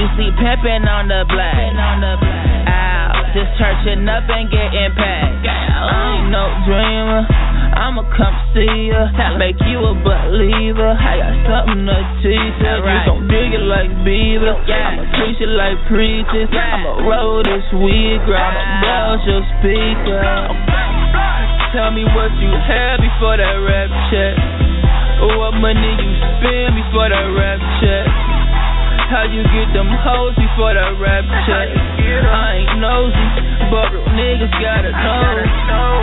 You see pimpin' on the black. Out just churchin' up and gettin' paid. I ain't no dreamer. I'ma come see ya, make you a believer. I got something to teach ya. You gon' dig it like Beaver. I'ma preach it like preachers. I'ma roll this weed, girl. I'ma buzz your speaker. Tell me what you had before that rap check. What money you spend before that rap check. How you get them hoes before that rap check. I ain't nosy, but real niggas gotta know.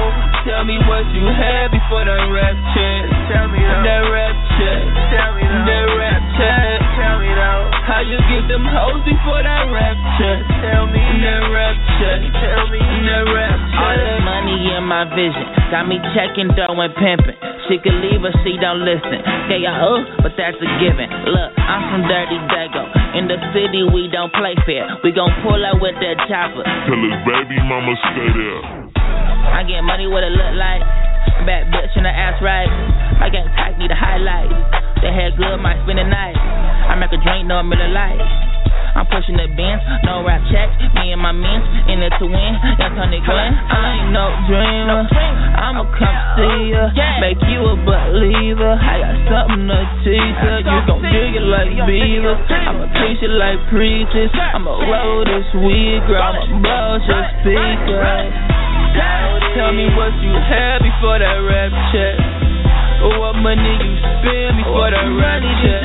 Tell me what you had before the rap check. Tell me though. That rap check. Tell me though. That rap check. Tell me though. How you get them hoes before that rap check. Tell me. That rap check. Tell me. That rap check. All this money in my vision got me checking, dough, and pimping. She could leave or she don't listen. They got but that's a given. Look, I'm from Dirty Dago. In the city we don't play fair. We gon' pull up with that chopper. Tell his baby mama stay there. I get money what it look like. Bad bitch in the ass right. My gang tight, need a highlight. The head good, might spend the night. I make a drink, no Miller Lite. I'm pushing the Benz, no rap checks. Me and my men in it to win. That's on the gun. I ain't no dreamer. I'ma come see ya, make you a believer. I got something to teach ya. You gon' dig it like Beaver. I'ma preach it like preachers. I'ma roll this weed, girl. I'ma blow your speaker. Tell me what you had before that rap check. What money you spend before that rap check.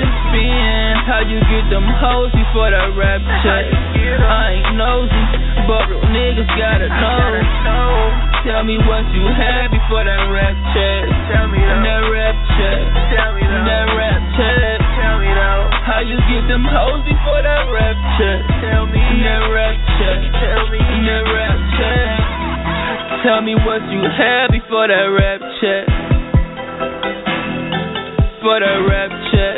How you get them hoes before that rap check. I ain't nosy, but real niggas gotta know. Tell me what you had before that rap check. That rap check. That rap check. How you get them hoes before that rap check. That rap check. That rap check. Tell me what you had before that rap check. For that rap check.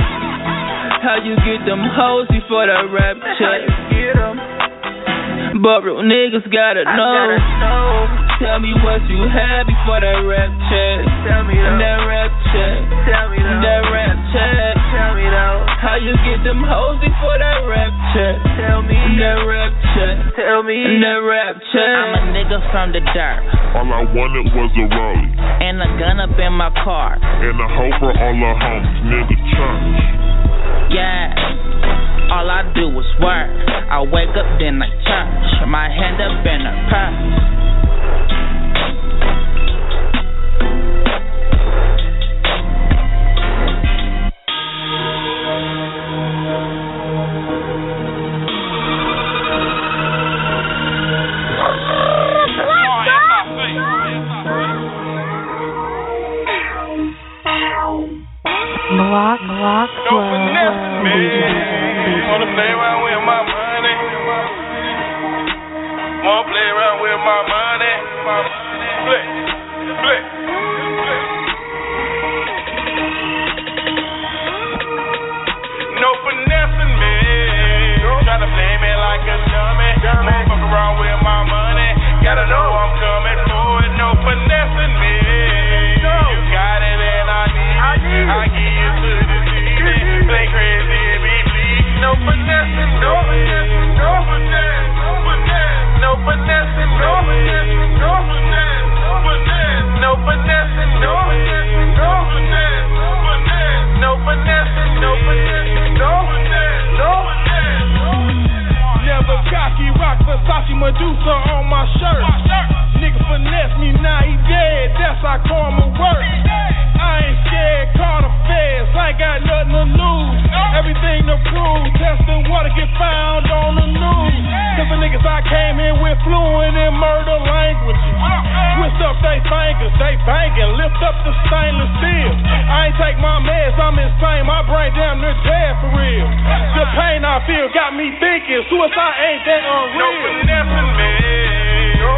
How you get them hoes before that rap check. But real niggas gotta know. Tell me what you had before that rap check. That rap check. That rap check. How you get them hoes before that rap check. That rap check. That rap check. I'm a nigga nigga from the dirt. All I wanted was a rollie and a gun up in my car and a hoe for all her homies, nigga church. Yeah, all I do is work. I wake up then I church, my hand up in her purse. Don't finesse me. Wanna play around with my money? Wanna play around with my money? Flick, flick, flick. No finessing me. Try to play me like a dummy. Won't fuck around with my money. Gotta know I'm coming for it. No finessing me. You got it and I need it. I give it to the play crazy, be bleed. No finessing, no finessing, no finessing, no finessing, no finessing, no finessing, no finessing, no finessing, no finessing, no finessing, no finessing, no finessing, no finessing, no finessing, no finessing. Never cocky rock Versace Medusa on my shirt. Nigga finesse me, now he dead. That's how karma works. I ain't scared, call the feds, I ain't got nothing to lose. Everything to prove, testing water get found on the news. Different niggas I came in with fluent in murder languages. Twist up they fingers, they banging, lift up the stainless steel. I ain't take my meds, I'm insane, my brain damn near dead for real. The pain I feel got me thinking, suicide ain't that unreal. No finessing me,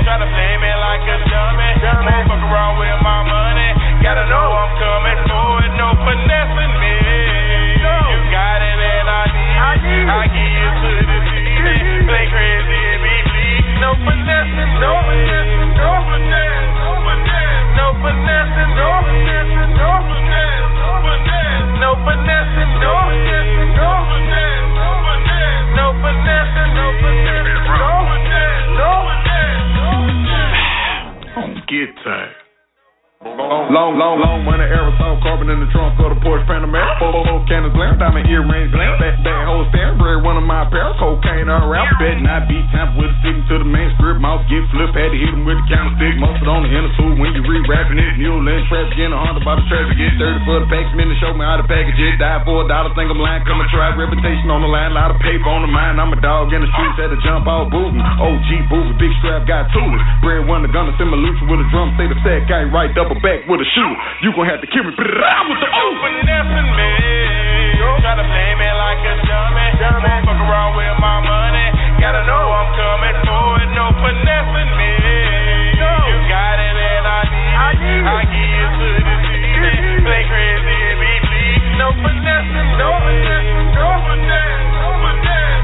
try to play me like a dummy. Won't fuck around with my money. Gotta know I'm coming for it, no finessing me. You got it and I need it. I give it to the demon. Play crazy and be bleed. No finessing, no finessing, no finessing, no finessing, no finessing, no finessing, no finessing, no finessing, no finessing, no finessing, no finessing, no finessing, no finessing, no finessing, no finessing. Get tight. Long, long, long money, aerosol, carbon in the trunk of the Porsche Panamera. 4 cannons, glam, diamond earrings, glam. That whole stand, bread, one of my apparel, cocaine around. Bet not be tamped with a sticking to the main strip. Mouth get flipped, had to hit him with the candlestick. Mustard on the inner tube when you re-rapping it. Mule in traffic, getting $100 by the traffic. Get 30 for the packs, men to show me how to package it. Die for $1, think I'm lying, come and try. Reputation on the line, lot of paper on the mind. I'm a dog in the streets, had to jump out boozing. OG boozing, big strap, got to it. Bread, one, the gunner, semi-lucha with a drum, state of sack, guy right double. Back with a shoe, you gon' have to kill me. But I was the old finessing me. Try to play me like a dummy. Won't fuck around with my money. Gotta know I'm coming for it. No finessing me. You got it and I need it. I give it to the demon. Play crazy and be bleed. No finessing, no finessing, no finessing,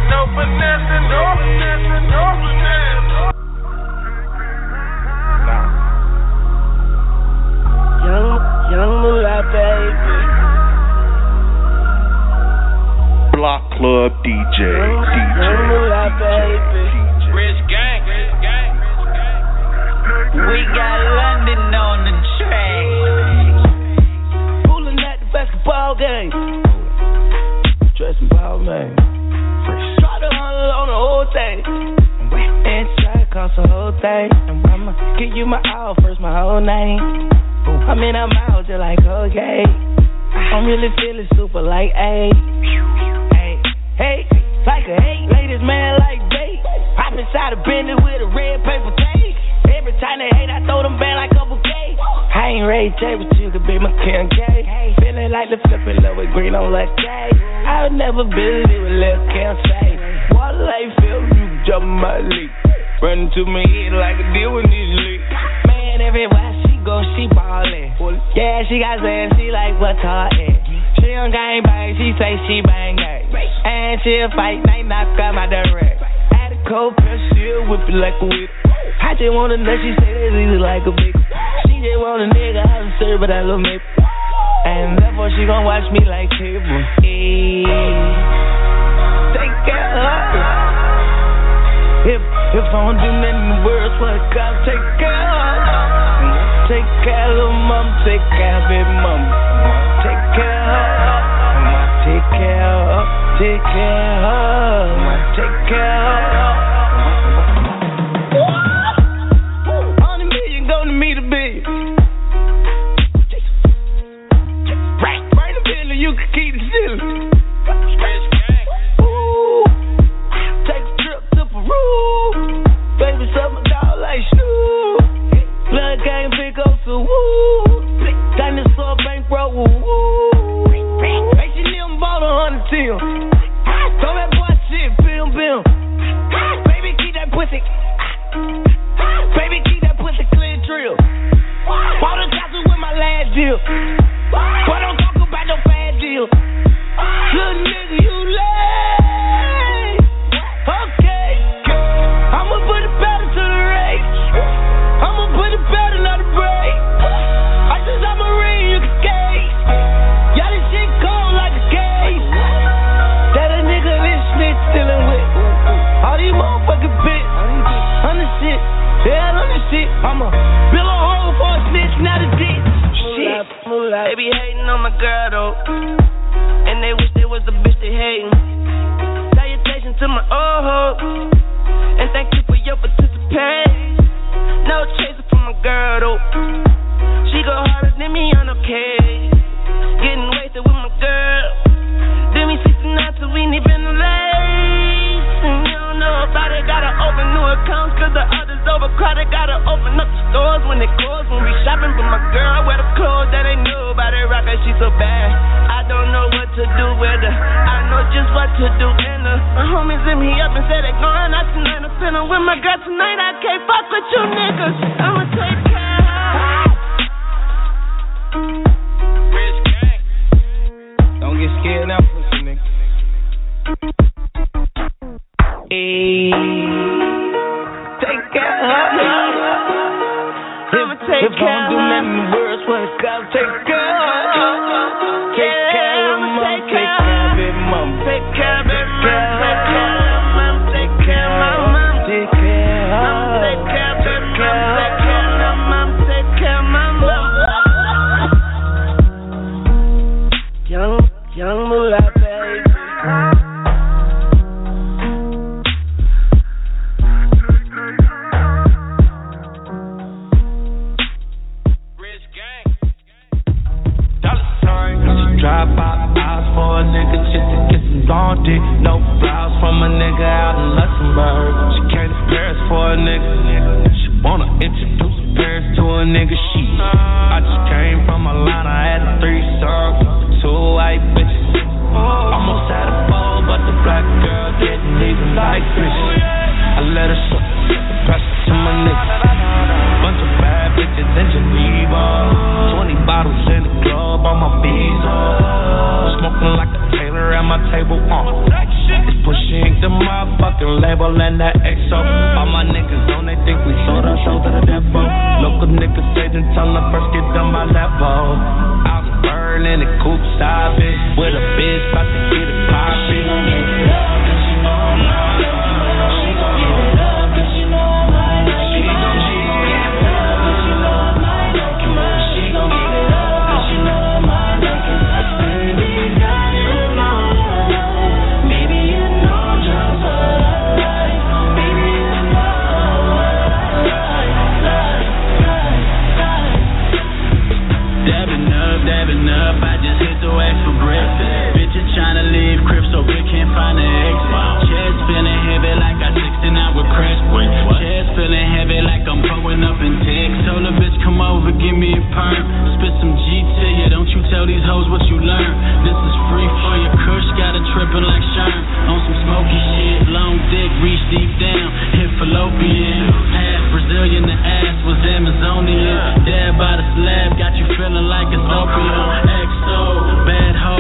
no finessing, no finessing, no finessing, no finessing. Young Moolah, baby. Block Club DJ. Young Moolah, baby. Rich gang. We got London on the track. Pulling at the basketball game. Dressing ball name. Try to huddle on the whole thing. Inside cost the whole thing. I'ma give you my all first, my whole name. I'm in, I'm out, just like, okay. I'm really feeling super like, ayy. Hey, like a hate. Ladies, man, like bait. Hop inside a Bentley with a red paper tape. Every time they hate, I throw them back like a bouquet. I ain't Ray J, but you could be my Kim K. Feeling like the flippin' love with green on left day. I would never build it with less Kim say. Water like Phil, you jump my leak. Running to my head like a deal with this leak. Man, everywhere she go, she ballin'. Yeah, she got sand, she like what's her at. She don't gang bang, she say she bang gang. And she'll fight, night knock out my direct. At a cold press, she'll whip it like a whip. I just want a nut, she say that's easy like a bitch. She just want a nigga, I don't serve, but I love me. And therefore, she gon' watch me like people. Hey, take care of her. If I don't do nothing in the world, swear to God, take care. Take care, little mama, take care, baby mama. Take care, take care, take care, take care. Amazonian, dead by the slab, got you feeling like it's opium. XO, bad ho,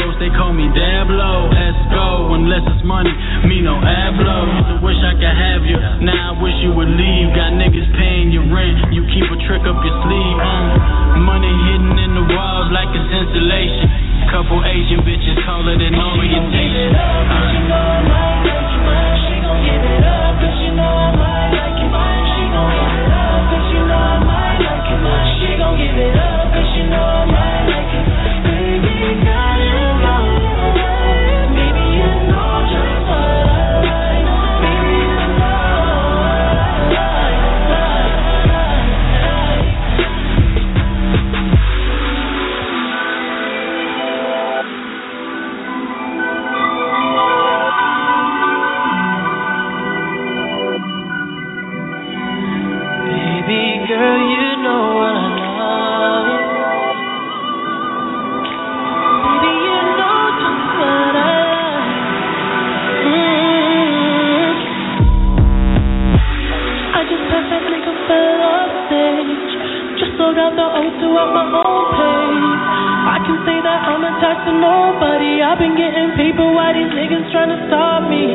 for nobody. I've been getting paper, why these niggas tryna stop me?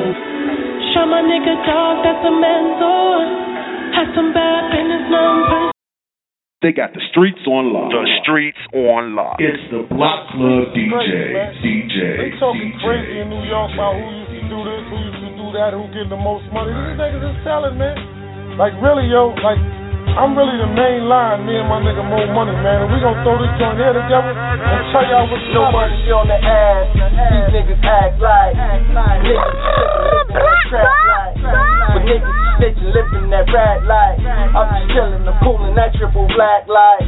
Shot my nigga dog, that's a mentor. Had some bad business, no. They got the streets on lock. The streets on lock. It's the Block Club DJ. They talking crazy in New York about who used to do this, who used to do that, who get the most money. These niggas is selling, man. Like, really, yo, like, I'm really the main line, me and my nigga Mo Money, man. And we gon' throw this joint here together and tell y'all what's up. Nobody on the ass. These niggas act like niggas living in that trap life. But niggas bitches living that rat life. I'm just chillin' and pullin' that triple black light.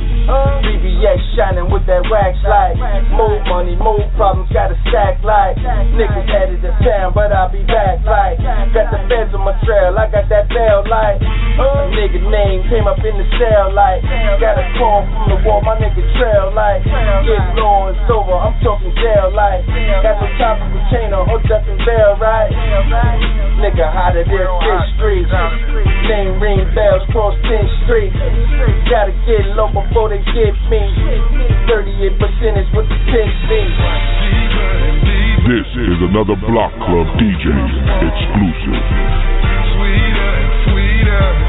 BBS shining with that wax light. Mo Money, Mo Problems, got a stack light. Niggas headed to town, but I'll be back like. Got the feds on my trail, I got that bell light. A nigga name came up in the cell like, got a call from the wall, my nigga trail like, get low and sober, I'm talking jail like, got the top of the chain on hooked up and bell right, nigga hot of there, Fifth Street, name ring bells cross 10th Street, gotta get low before they get me, 38% is what the 10th means. This is another Block Club DJ exclusive. Sweeter and sweeter.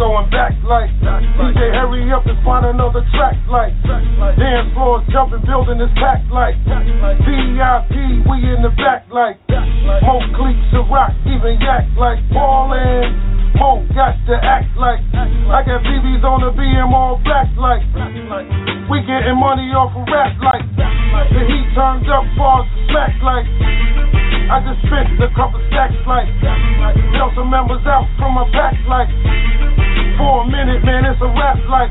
Going back like DJ, hurry up and find another track like. Dance floors jumping, building this pack like. VIP, we in the back like. Mo Clipse a rock, even yak like. Ballin', Mo got to act like. I got BBs on the BM all black like. We getting money off a rap like. The heat turned up, bars smack like. I just spent a couple stacks like, tell some members out from my pack like, for a minute man it's a rap like,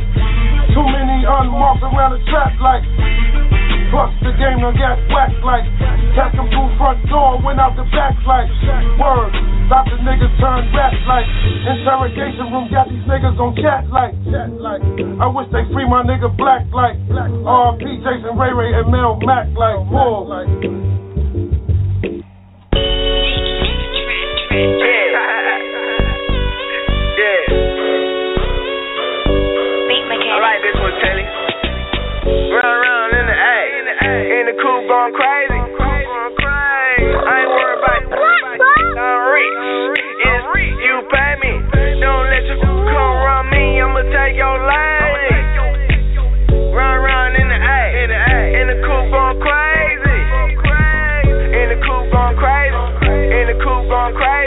too many unmarked around the trap like, plus the game done got whacked like, tap them through front door went out the back like, word, stop the niggas turn rap like, interrogation room got these niggas on cat like, I wish they free my nigga black like, R.P. Jason Ray Ray and Mel Mac like, whoa like. Yeah. Yeah. I like this one, Telly. Run around in the A. In the coupe going crazy. I ain't worried about it. I'm rich. It's you pay me. Don't let you come around me. I'ma take your life. Run around in the A. In the coupe going crazy. In the coupe going crazy. In the coupe going crazy.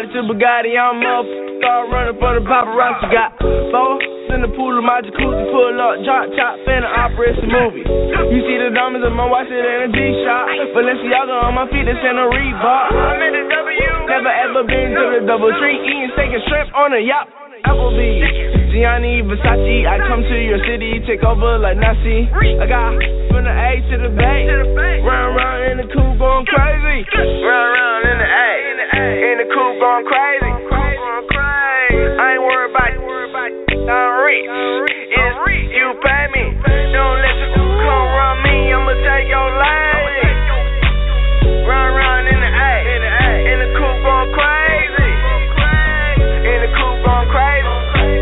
To Bugatti, I'm up. Start running for the paparazzi. Got four in the pool of my jacuzzi. Pull up, drop, chop, finna operate some movie. You see the diamonds on my watch, it in a G-Shock. Balenciaga on my feet, it's in a Reebok. I'm in the W. Never ever been to the Double Tree. Eating steak and shrimp on a yacht. Applebee's, Gianni, Versace. I come to your city, take over like Nazi. I got from the A to the Bay. Round, round in the coupe, going crazy. Round, round in the A. In the coupe going crazy. I ain't worried about it. I'm rich. It's you pay me. Don't let you come around me. I'ma take your life. Run around in the A. In the coupe going crazy. In the coupe going crazy.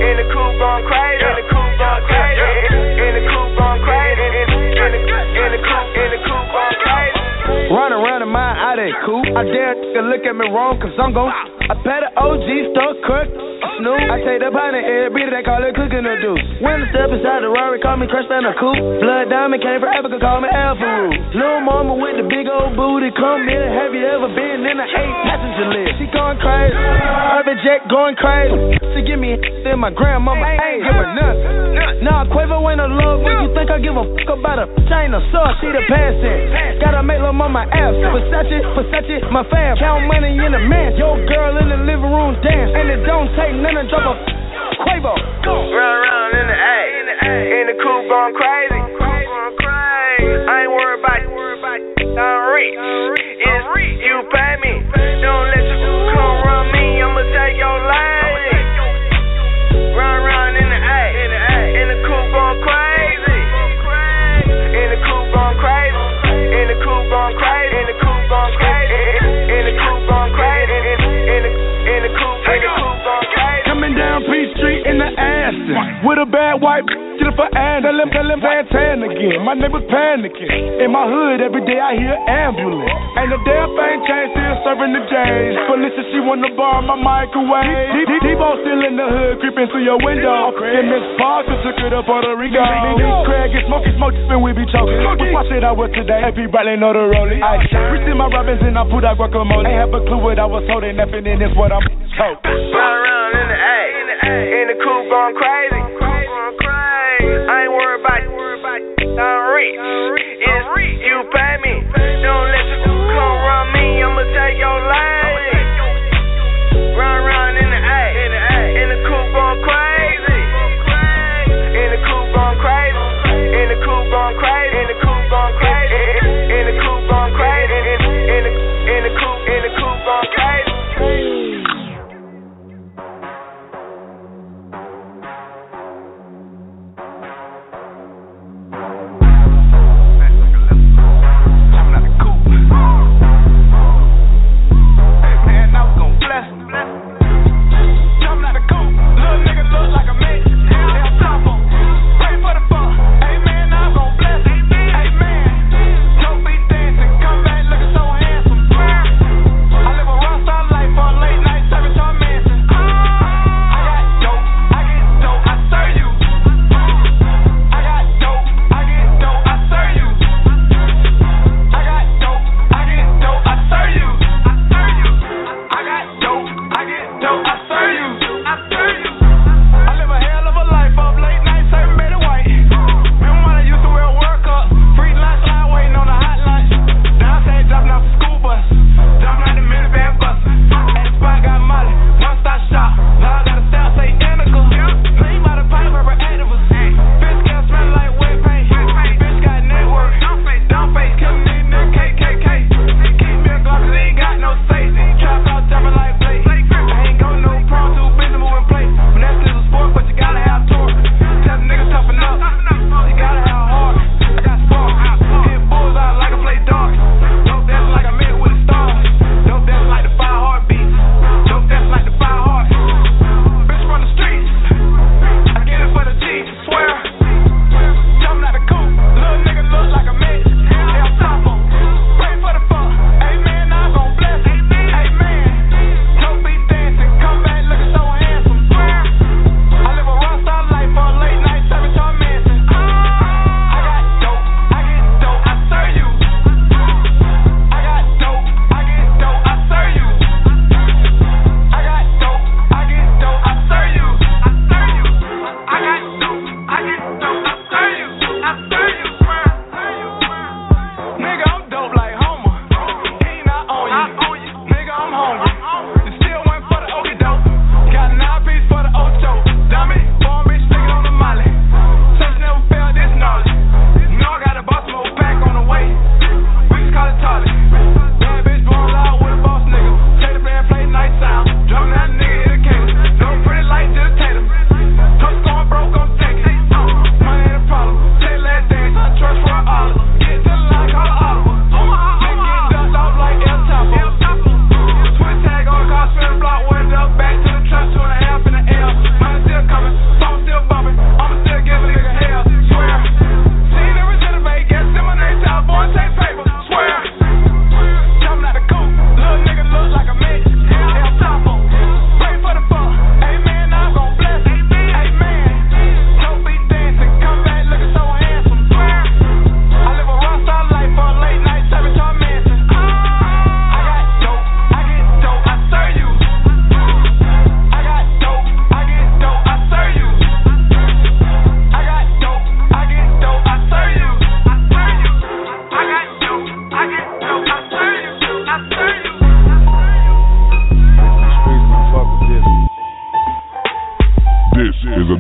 In the coupe going crazy. In the coupe going crazy. In the coupe going crazy. In the coupe. In the coupe going crazy. Run around in my out that coupe. I dare to look at me wrong, cause I'm gon' I bet an OG stuck crook. Snoop. I take the pint and every day they call it cooking or do. When I step inside the Rory, call me crushed in a coupe. Blood diamond came from Africa, call me Alpha Roo. Lil' mama with the big old booty, come in. Have you ever been in an 8-passenger list? She going crazy. Urban jet going crazy. She give me then my grandmama ain't give her nothing. Nah, Quavo ain't a love when you think I give a fuck about a chain or sauce. She the passing. Gotta make lil' mama absent. Versace, my fam. Count money in the mansion. Yo girl in the living room dance, and it don't take none to drop a Quavo. Run around in the A, in the coupe going crazy. I ain't worried about it. I'm rich. It's you pay me. Don't let you come around me. I'ma take your life. with a bad wife. Get up for and tell him Fantana again. My neighbors panicking. In my hood, every day I hear ambulance. Ain't no damn thing changed, still serving the J's. Felicia, she wanna borrow my microwave. Debo still in the hood, creeping through your window. And Miss Parker took it up Puerto Rico. Craig and Smokey, spin, we be choking. Look what shit I was today. Every Bradley know the rollie. I reached in my Robins and I put out guacamole. Ain't have a clue what I was holding, nothing in this what I'm choking. Fly around in the A, in the coupe going crazy. I ain't worried about it. I'm rich. You pay me. Don't let you come run me. I'ma take your life. Run around in the A, in the coupe going crazy. In the coupe going crazy. In the coupe going crazy. In the coupe going crazy. In the coupe going crazy. In the coupe going crazy.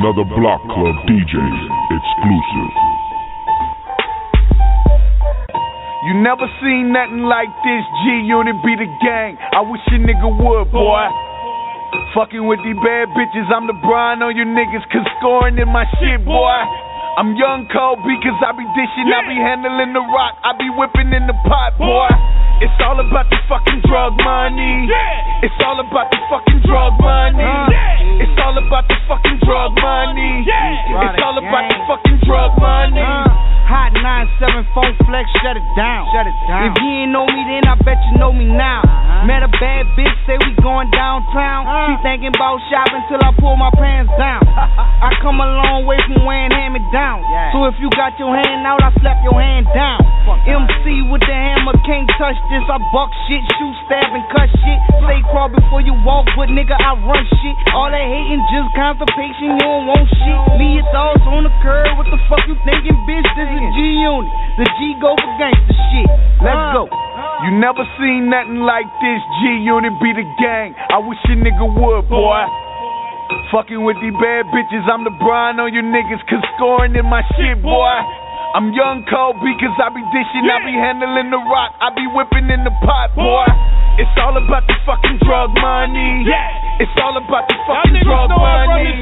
The Block Club DJ exclusive. You never seen nothing like this. G-Unit be the gang. I wish a nigga would, boy. Fucking with these bad bitches. I'm the Brian on you niggas, cause scoring in my shit, boy. I'm young Kobe, cause I be dishing, I be handling the rock, I be whipping in the pot, boy. It's all about the fucking drug money. It's all about the fucking drug money. It's It's all about the fucking drug money. Yeah. It's all about the fucking drug money. Hot 974 flex, shut it down. If you ain't know me then, I bet you know me now. Met a bad bitch, say we going downtown. She thinking about shopping till I pull my pants down. I come a long way from wearing hand-me-downs. So if you got your hand out, I slap your hand down. MC with the hammer, can't touch this. I buck shit, shoot, stab, and cut shit. Stay crawl before you walk, but nigga, I run shit. All that hating, just constipation, you don't want shit. Me, it's all on the curb, what the fuck you thinking, bitch? This is G-Unit. The G go for gangsta shit. Let's go. You never seen nothing like this, G-Unit be the gang. I wish your nigga would, boy. Fucking with these bad bitches, I'm the Brian on you niggas, cause scoring in my shit, boy. I'm young Kobe, cause I be dishing, I be handling the rock, I be whipping in the pot, boy. It's all about the fucking drug money. It's all about the fucking drug money.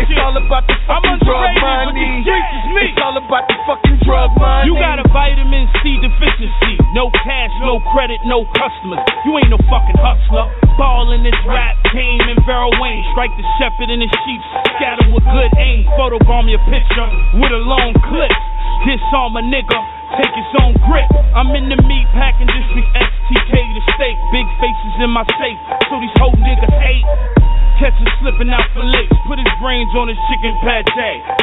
It's all about the fucking drug money. It's all about the fucking drug money. You got a vitamin C deficiency. No cash, no credit, no customers. You ain't no fucking hustler. Ball in this rap game in Vera Wayne. Strike the shepherd and the sheep. Scatter with good aim. Photobomb your picture with a long clip. Disarm a nigga, take his own grip. I'm in the meatpacking district, STK to steak. Big faces in my safe, so these whole niggas hate. Catch him slipping out for licks. Put his brains on his chicken pate.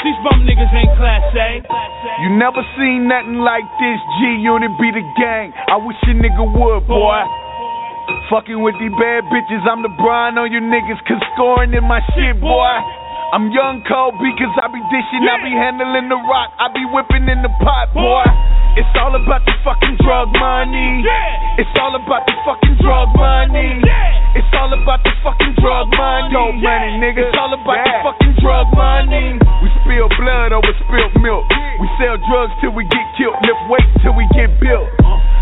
These bum niggas ain't class A. You never seen nothing like this, G-Unit be the gang. I wish your nigga would, boy. Fucking with these bad bitches, I'm the Brian on you niggas, cause scoring in my shit, boy. I'm young Kobe, cause I be dishing, I be handling the rock, I be whipping in the pot, boy. It's all about the fucking drug money. It's all about the fucking drug money. It's all about the fucking drug money. Yo, money, nigga. It's all about the fucking drug money. We spill blood over spilled milk. We sell drugs till we get killed, lift weight till we get built.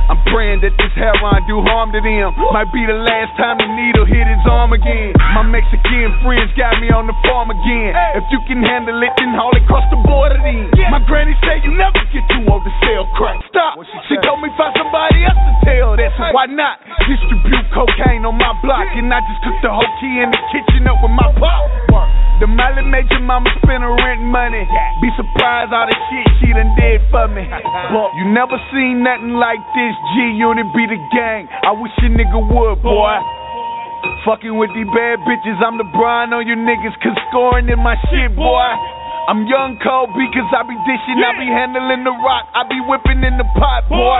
I'm praying that this heroin do harm to them. Might be the last time the needle hit his arm again. My Mexican friends got me on the farm again. If you can handle it, then haul it across the border then. My granny say you never get too old to sell crack. Stop. She told me find somebody else to tell this. Why not distribute cocaine on my block? And I just cooked the whole key in the kitchen up with my pop. The Miley made your mama spend her rent money. Be surprised all the shit she done did for me. But you never seen nothing like this. G-Unit be the gang. I wish your nigga would, boy. Fucking with these bad bitches, I'm the Brian on you niggas, cause scoring in my shit, boy. I'm young Kobe, cause I be dishing, I be handling the rock, I be whipping in the pot, boy.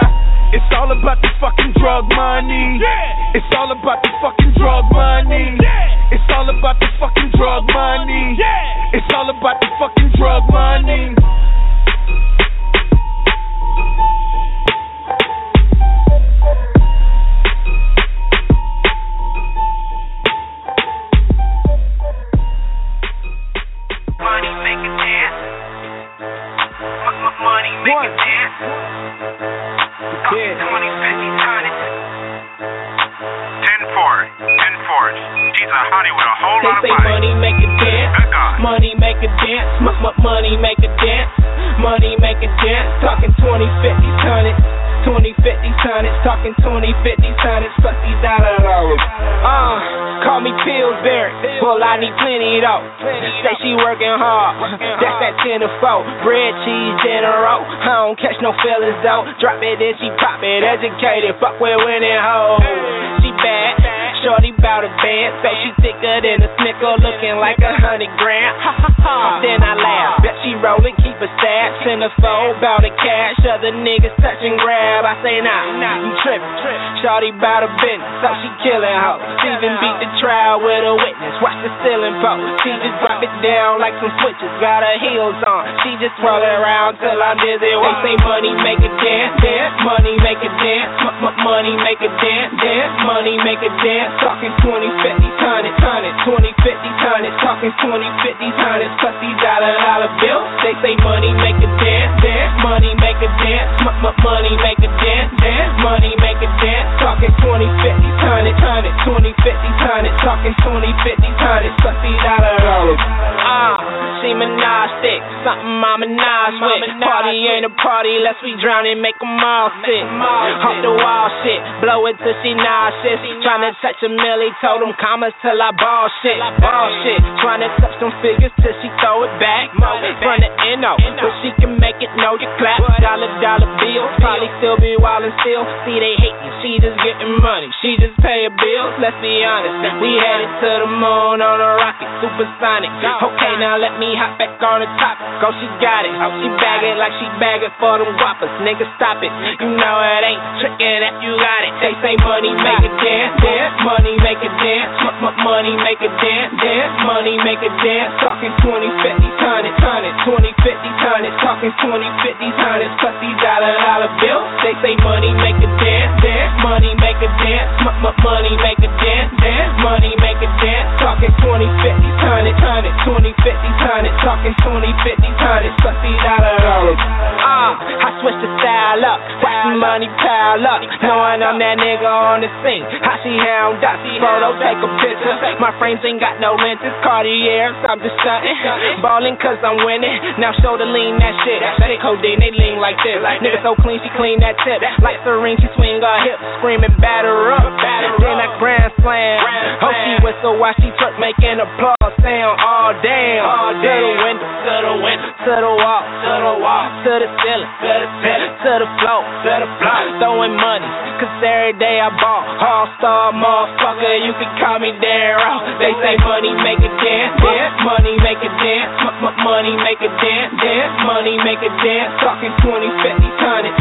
It's all about the fucking drug money. It's all about the fucking drug money. It's all about the fucking drug money. It's all about the fucking drug money. They say money make a dance, money make a dance, money make a dance, money make a dance. Talking 20, 50 tonnage, talking 20, 50 tonnage. Fuck these out of those. Call me Pillsbury, well I need plenty though. Say she working hard, that's that 10 to 4. Bread, cheese, dinner, oh. I don't catch no feelings though. Drop it and she pop it, educated, fuck with winning hoes. She bad. Shorty bout a band, so she thicker than a snicker, looking like 100 grand. Then I laugh, bet she rollin', keep a stash in the fold, bout a cash, other niggas touch and grab. I say nah, you trippin'. Shorty bout a business, so she killin' hoes. She even beat the trial with a witness. Watch the ceiling post, she just drop it down like some switches. Got her heels on, she just rollin' around till I'm dizzy. They say money make a dance, money make a dance, money make a dance, money make a dance. Talking 20, 50 tonnage, talking 20, 50 tonnage, plus these dollar bills. They say money make a dance, money make a dance, money make a dance, money make a dance. Talking 20, 50 tonnage, 20, 50 tonnage, talking 20, 50 tonnage, plus these dollar bills. She monastic. something I'm a Nas with. Party ain't a party unless we drown and make them all sick. Off the wall shit, blow it till she nauseous. Tryna touch a milli, told them commas till I ball shit. Ball shit, tryna touch them figures till she throw it back. Run the N.O., but she can make it know you clap. Dollar bill, probably still be wildin' still. See they hatin', she just gettin' money, she just pay her bills. Let's be honest, we headed to the moon on a rocket, supersonic. Okay, now let me hop back on the top. Oh, she got it, oh, she bag it like she bag it for them whoppers. Nigga, stop it, you know it ain't trickin' if you got it. They say money make it dance, dance, money make it dance, money make it dance, dance, money make it dance. Talking 20, 50, 100, 20, 50, 100, talking 20, 50, 100. Plus these dollar bills. They say money make a dance, dance. Money make a dance, money make a dance, dance. Money make a dance. Talking 20, 50, 100, 20, 50, 100. Talking 20, 50, 100. Plus these dollar bills. I switched the style up, watching money pile up, knowing I'm that nigga on the scene. How she hound up, photo take a picture. My frames ain't got no lenses, Cartier, I'm just stuntin', ballin' 'cause I'm winning. Now shoulder lean that shit, they codeine, they lean like this. Nigga so clean, she clean that tip. Like serene, she swing her hips, screaming batter up. Then I grand slam. Oh, she whistle while she truck, making applause sound all damn. To the window, to the window, to the wall, to the wall, to the ceiling, to the floor, to the block. Throwing money, 'cause every day I ball. All star motherfucker, you can call me Darryl. They say money make a dance, dance. Money make a dance, money make a dance, dance. Money make a dance. Talking 20, 50, 100,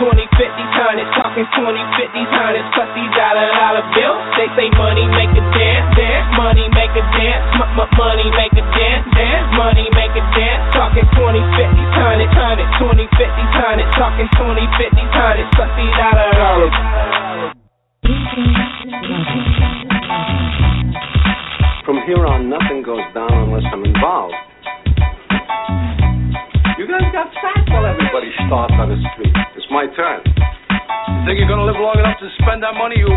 20, 50, 100. Talking 20, 50, 100. Plus these dollar bills. They say money make a dance, dance. Money make a dance, money make a dance, dance. Money make a dance. Talking 20, 50, 100, 20, 50, 100. Talking 20, 50, 100. Plus these dollar bills. From here on, nothing goes down unless I'm involved. You guys got fat while everybody starts on the street. It's my turn. You think you're gonna live long enough to spend that money, you...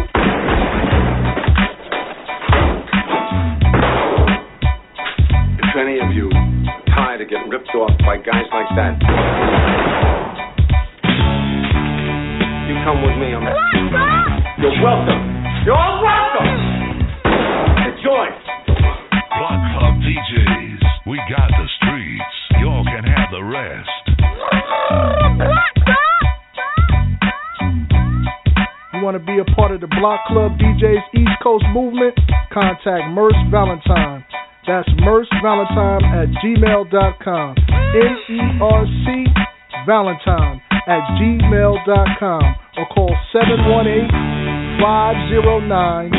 If any of you are tired of getting ripped off by guys like that, you come with me. You're welcome. You're all welcome. Enjoy. Block Club DJs, we got the streets. Y'all can have the rest. You want to be a part of the Block Club DJs East Coast movement? Contact Merch Valentine. That's merchvalentine@gmail.com. merchvalentine@gmail.com. Or call 718-509-6605.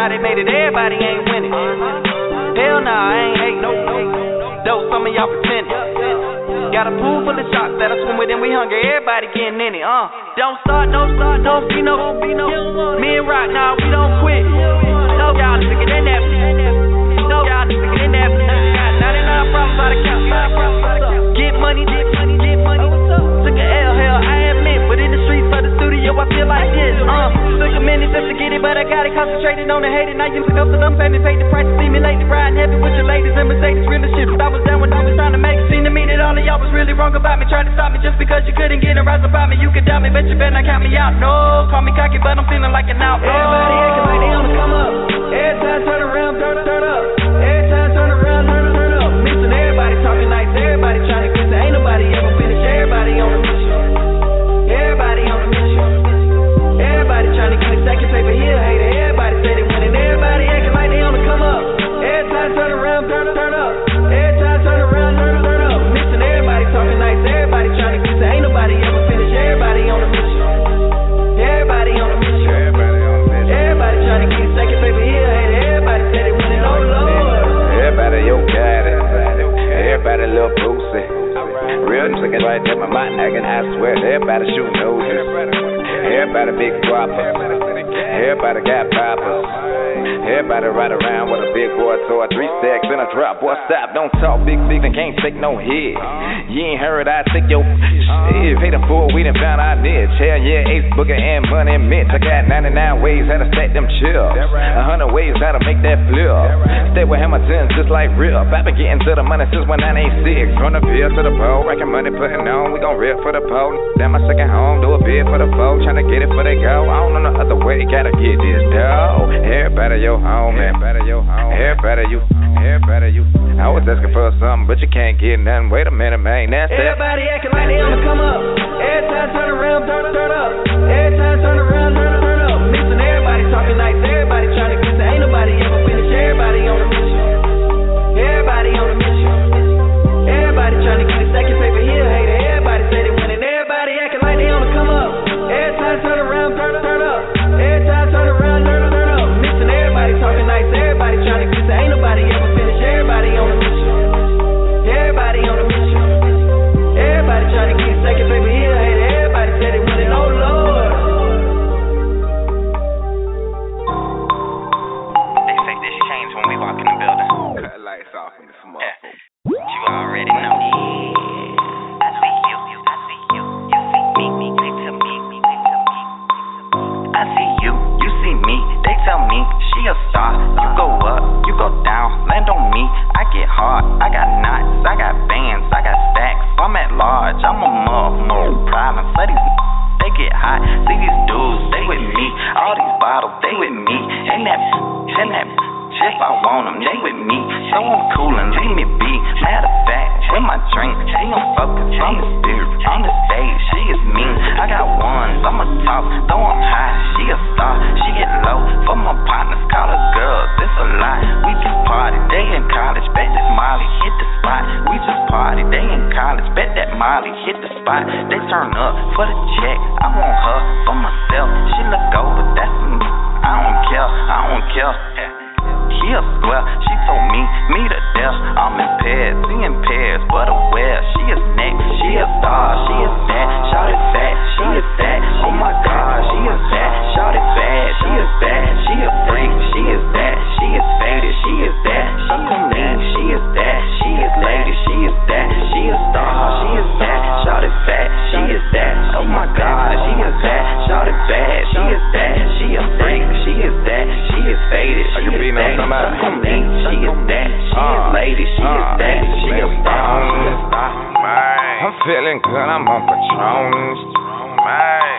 how they made it, everybody ain't winning. Hell nah, I ain't hating, though some of y'all pretending. Got a pool full of sharks that I swim with and we hungry, everybody getting in it, Don't start, don't be no, me and Rock, nah, we don't quit. No, y'all niggas in that bitch. No, y'all niggas in that bitch. Got 99 problems by the count. Get money. Took a L, hell, I admit, but in the streets of the studio, I feel like this, Took a minute just to get it, but I got it concentrated on the hating. Now you look up to them famous, paid the price to see me lately. Riding heavy with your ladies and Mercedes, real shit. I was down when I was trying to make it seem to me that all of y'all was really wrong about me. Trying to stop me just because you couldn't get a rise about me. You could doubt me, but you better not count me out. No, call me cocky, but I'm feeling like an outlaw. Everybody acting like they on the come up. Every time turn around, turn up. Every time turn around, turn up. Missing everybody talking like everybody trying to get to. Ain't nobody ever finished. Everybody on the mission. Everybody on the mission. Everybody trying to get a second paper here. Hater, everybody say they winning. Everybody acting like they on the come up. Every time turn around, turn up. Every time turn around, turn up. Missing everybody talking like everybody trying to get to. Ain't nobody ever finished. Everybody on the mission. Everybody on the mission. Everybody trying to get a second paper here. Hater, everybody say they winning. Oh Lord. Everybody yo got it. Everybody little Boosty. Real niggas right there, my mind nagging. I swear, everybody shooting noses. Everybody big droppers. Everybody got poppers. Everybody ride around with a big boy toy, 3 stacks and a drop. Boy, stop, don't talk big and can't take no hit. You ain't heard I take your shit. Paid a fool, we done found our niche. Hell yeah, Ace Booker and Money Mitch. I got 99 ways how to stack them chips, 100 ways how to make that flip. Stay with Hamilton just like Rip. I been getting to the money since 1986. From the field to the pole, racking money putting on. We gon' rip for the pole. Down my second home, do a bid for the foe. Tryna get it for they go. I don't know no other way, gotta get this dough. Everybody your homie, everybody you. I was asking for something, but you can't get nothing. Wait a minute, man, that's it. Everybody acting like they don't come up. Every time turn around, turn up. Every time turn around, turn up. Missing everybody talking like everybody trying to get to. Ain't nobody ever finished. Everybody on the mission. Everybody on the mission. Everybody trying to get a second paper here. Hater, everybody say they winning. Everybody acting like they on the come up. Every time turn around, turn up. Every time turn around, turn up. Missing everybody talking like everybody trying to get to. Ain't nobody ever finished. Everybody on the mission. Everybody on the mission. Everybody trying to get a second paper here. Hater, everybody say they winning. Oh Lord. They say this change when we walk in the building. Cut lights off in this motherfucker. You already know. Tell me, she a star, you go up, you go down, land on me, I get hard, I got knots, I got bands, I got stacks, I'm at large, I'm a mug, no problem, for these they get hot, see these dudes, they with me, all these bottles, they with me, and that, if I want them, they with me, so I'm cool and leave me be, matter of fact, with my drink, she don't fuck cause I'm the spirit, on the stage, she is mean, I got ones, I'ma talk, though I'm high, she a star, she get low, for my partners, call her girls, this a lot, we just party, they in college, bet that Molly hit the spot, we just party, they in college, bet that Molly hit the spot, they turn up for the check, I want her for myself, she look over, that's me, I don't care, she a square, she told me, meet her death. I'm impaired, seeing pairs, but aware. She is next, she a star, she is that. Shout it fat, she is that. Oh my god, she is that. Shout it bad, she is that. She a freak, she is that. She is faded, she is that. She come in, she is that. She is lady, she is that. She a star, she is that. Shout it fat, she is that. Oh my god, she is that. Shout it bad, she is that. She a freak, she is that. She is faded, she is that. She is that, she is lady, she is that, she is star. I'm feeling good, I'm on Patronus.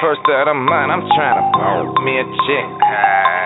First of the month, I'm tryna roll me a chick.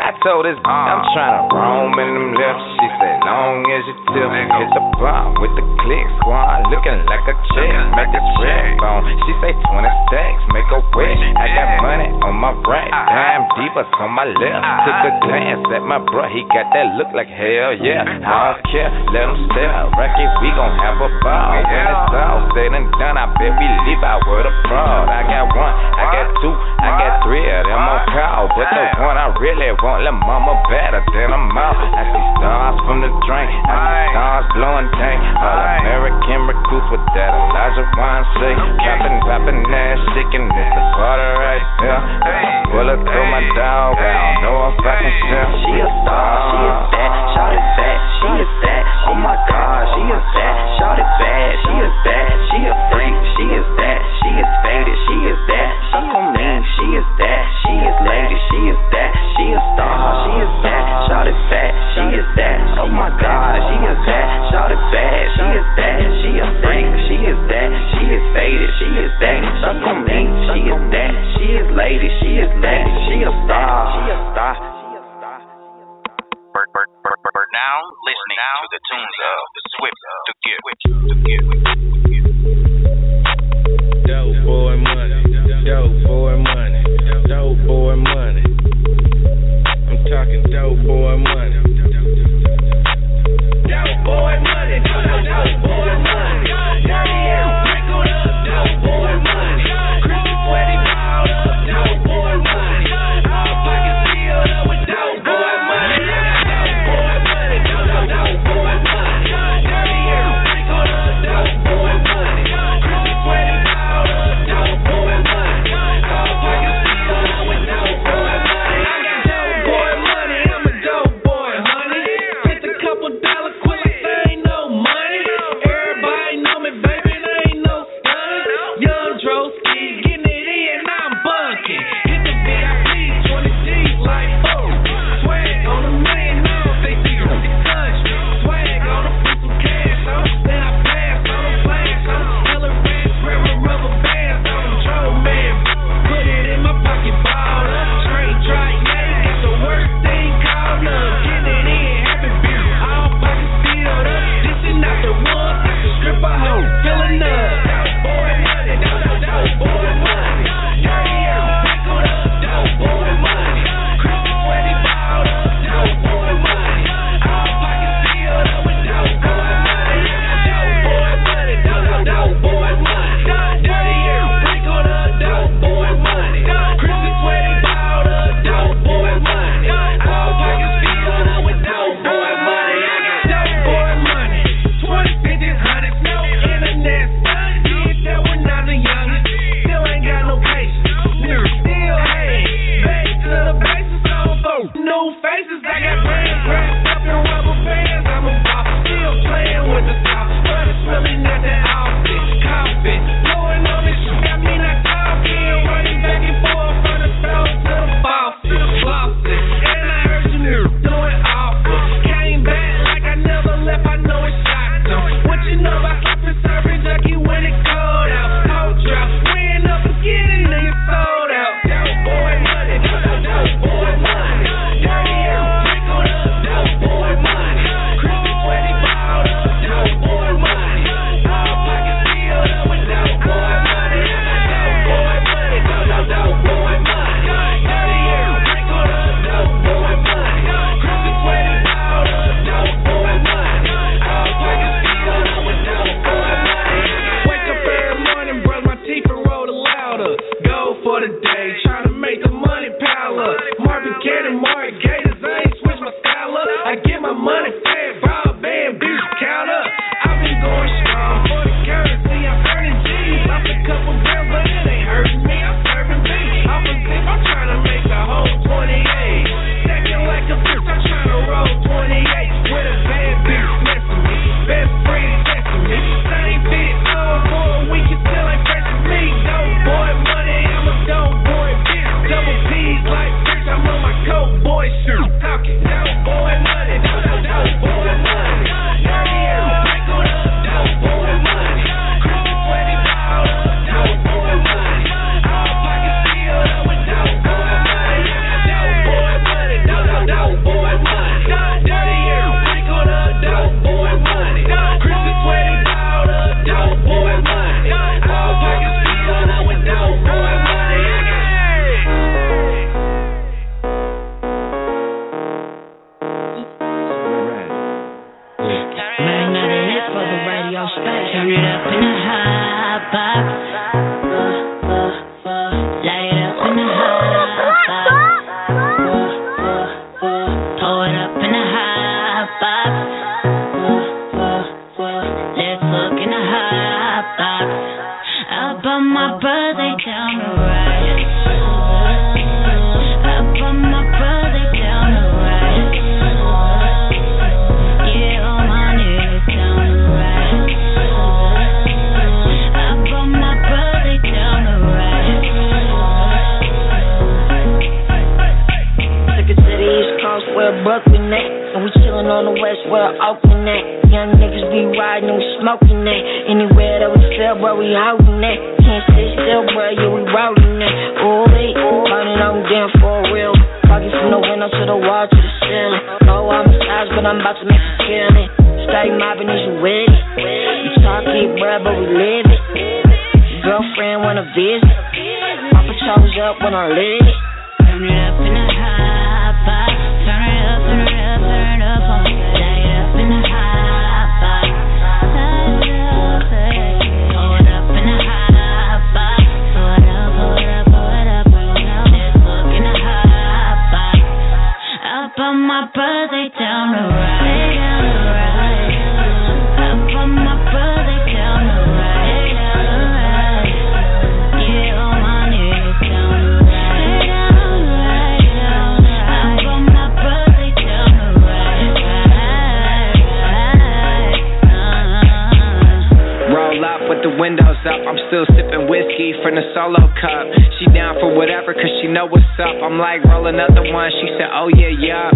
I told this I'm tryna roam in them lips. She said, long as you tip, hit the bomb with the click squad, looking like a chick. Make a check phone. She say 20 stacks, make a wish. I got money on my right, dime deepers on my left. Took a glance at my bro, he got that look like hell yeah. I don't care, let him stare. Rocky, we gon' have a ball. When it's all said and done, I bet we leave out with a fraud. I got one, I got two, I got three of them on call, but the one I really really want La Mama better than I'm out. I see stars from the drink, I see stars blowing dank. All American recruits with that Elijah wine shake. Poppin' that chicken, it's the party right there. Pull her through my dog, I don't know if I can tell. She a star, she is that, shout it back, she is that. Oh my God, she is that, shout it bad, she is that. She a freak, she is that, she is faded, she is that. Suck on me, she is that, she is lady, she is that. She a star, she is that, shout it fat, she is that. Oh my God, she is that, shout it bad, she is that. She a freak, she is that, she is faded, she is that. Suck on me, she is that, she is lady, she is that. She a star, she a star. We're now listening to the tunes of the Swift to get with you, to get with you. Dope boy money, dope boy money, dope boy money. I'm talking dope boy money. Dope boy money, dope boy money. Dirty and wrinkled up, dope boy money. Crispy, sweaty, balled up, dope boy money. All pockets filled up with dope boy money. Dope boy money, dope boy money. Dirty and wrinkled up, dope boy money. Crispy, sweaty, balled up, dope boy money. All pockets filled up with dope boy money. I got dope boy money, I'm a dope boy, honey. Spent a couple dollar quick, I ain't no money. Everybody know me, baby, and I ain't no stunner. Young Droski, getting it in, I'm bunking. Hit the VIP, 20 G's like boom. Swag on the man, I don't think they really touch me. Swag on them, put some cash on them, then I pass on them, flash on them. Hella rats, wearing rubber bands on them, troll man. Put it in my pocket, ball up. Straight dry, yeah, got the worst thing called up. Getting it in, happy beer, all pockets filled up. This is not the one, not the stripper hoe, filling up. Dope boy money, dope boy money. Dirty and wrinkled up, dope boy money. Crispy, sweaty, balled up, dope boy money. All pockets filled up with dope boy money. Dope boy money, dope boy money. Dirty and wrinkled up, dope boy money. Crispy, sweaty, balled up, dope boy money. All pockets filled up with dope boy money. I got dope boy money, 20 bitches, 100 no internet stunt. Did that when I was young, still ain't got no patience. Nigga still hate, back to the bases on folks. New faces, I got brands wrapped up in rubber bands. I'm a bop, still playing with the top, but it's really not that outfit. Coffee, blowing on this shit, got me not talking, running back and forth from the floor to the faucet, closet. And I heard you niggas doing awful. Came back like I never left, I know it shocked 'em. What you know about slapping serving junkie when it cold out? Cold drop, weighing up again and niggas sold out. Dope boy money, dope boy money. Dirty and wrinkled up, dope boy money. Crispy, sweaty, balled up, dope boy money. All pockets filled up with dope boy money. Dope boy money, dope boy money. Dirty and wrinkled up, dope boy money. Crispy, sweaty, balled up, dope boy money. All pockets filled up with dope boy money. Wake up every morning, brush my teeth and roll the louder. Go for the day, tryna make the money pile up. Marvin Cannon, Martin Gators, I ain't switch my style up. I get my money fed, broadband, bitch, count up. I've been going strong for the currency, I'm earning G's. Lost a couple grams, but it ain't hurting me, I'm serving beef. I'm a thief, I'm tryna make a whole 28. Second like a bitch, I'm tryna roll 28. With a bad bitch, messing me, best friend, testing me. Same bitch, all for a week, you still ain't fresh to me. Dope boy money, I'm a dope boy bitch. Double P's like bitch, I'm on my coke boy shoe. I'm talking dope boy money, dope boy money. Dirty and wrinkled up, dope boy money. Crispy, sweaty, balled up, dope boy money. All pockets filled up with dope boy money. Dope boy money, dope boy money. Dirty and wrinkled up, dope boy money. Crispy, sweaty, balled up, dope boy money. All pockets filled up with dope boy money. Turn it up in the hot box. Light it up in the hot box. it. Anywhere that we step, boy, we holding it. Can't sit still, boy, yeah, we routing it. Ooh, wait, running up and down for real. Walking from the window to the wall to the ceiling. Oh, I'm massaged, but I'm about to make a killing. Stay mobbing, is you with it? You talk it, boy, but we live it. Girlfriend wanna visit. Papa shows up when I live it. Turn it up in the high five. Turn it up, turn it up, turn it up on me. Light it up in the high five. Throw it up in the high five. Throw it up, throw it up, throw it up. Let's look in the high five. Up on my birthday down the right, down the right. Up on my birthday down the right, down the right. Yeah, on my knees down the right. The windows up, I'm still sipping whiskey from the solo cup. She down for whatever, cause she know what's up. I'm like, roll another one. She said, oh yeah, yeah.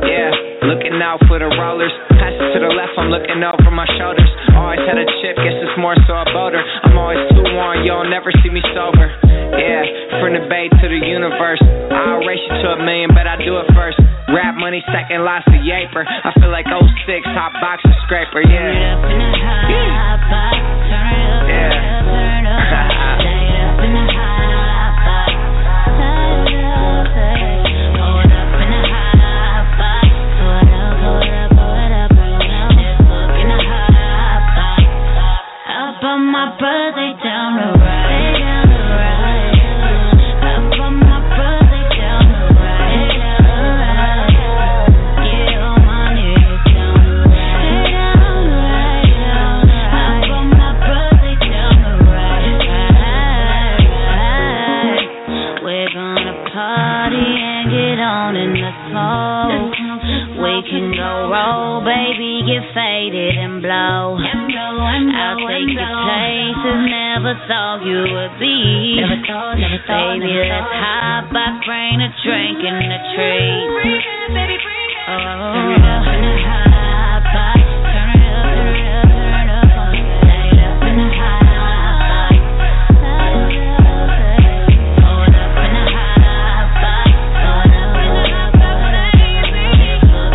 Yeah, looking out for the rollers. Pass it to the left, I'm looking over my shoulders. Always had a chip, guess it's more so about her. I'm always too warm, y'all never see me sober. Yeah, from the bay to the universe. I'll race you to 1 million, but I do it first. Rap money, second lots of yaper. I feel like 06, hot boxer scraper, yeah. Turn it up in the high box. Turn it up, turn it up. Turn it up in the high box. Throw it up in the high box. Throw it up, throw it up, throw it up. Just look in the high box. Up on my birthday down the right, down the right. Up on my birthday down the right, down the right. Yeah, on my knees down the right, down the right. Up on my birthday down the right, right, right. We're gonna party and get on in the snow. We can go roll, baby, get faded and blow. I'll take you places never thought you would be. Baby, let's hop, I bring a drink and a treat. Oh, turn it up in the high box. Turn it up, turn it up, turn it up. Light it up in the high box. Throw it up in the high box. Throw it up, throw it up, throw it up. Just look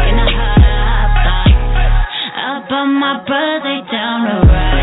in the high box. Up on my birthday down the right.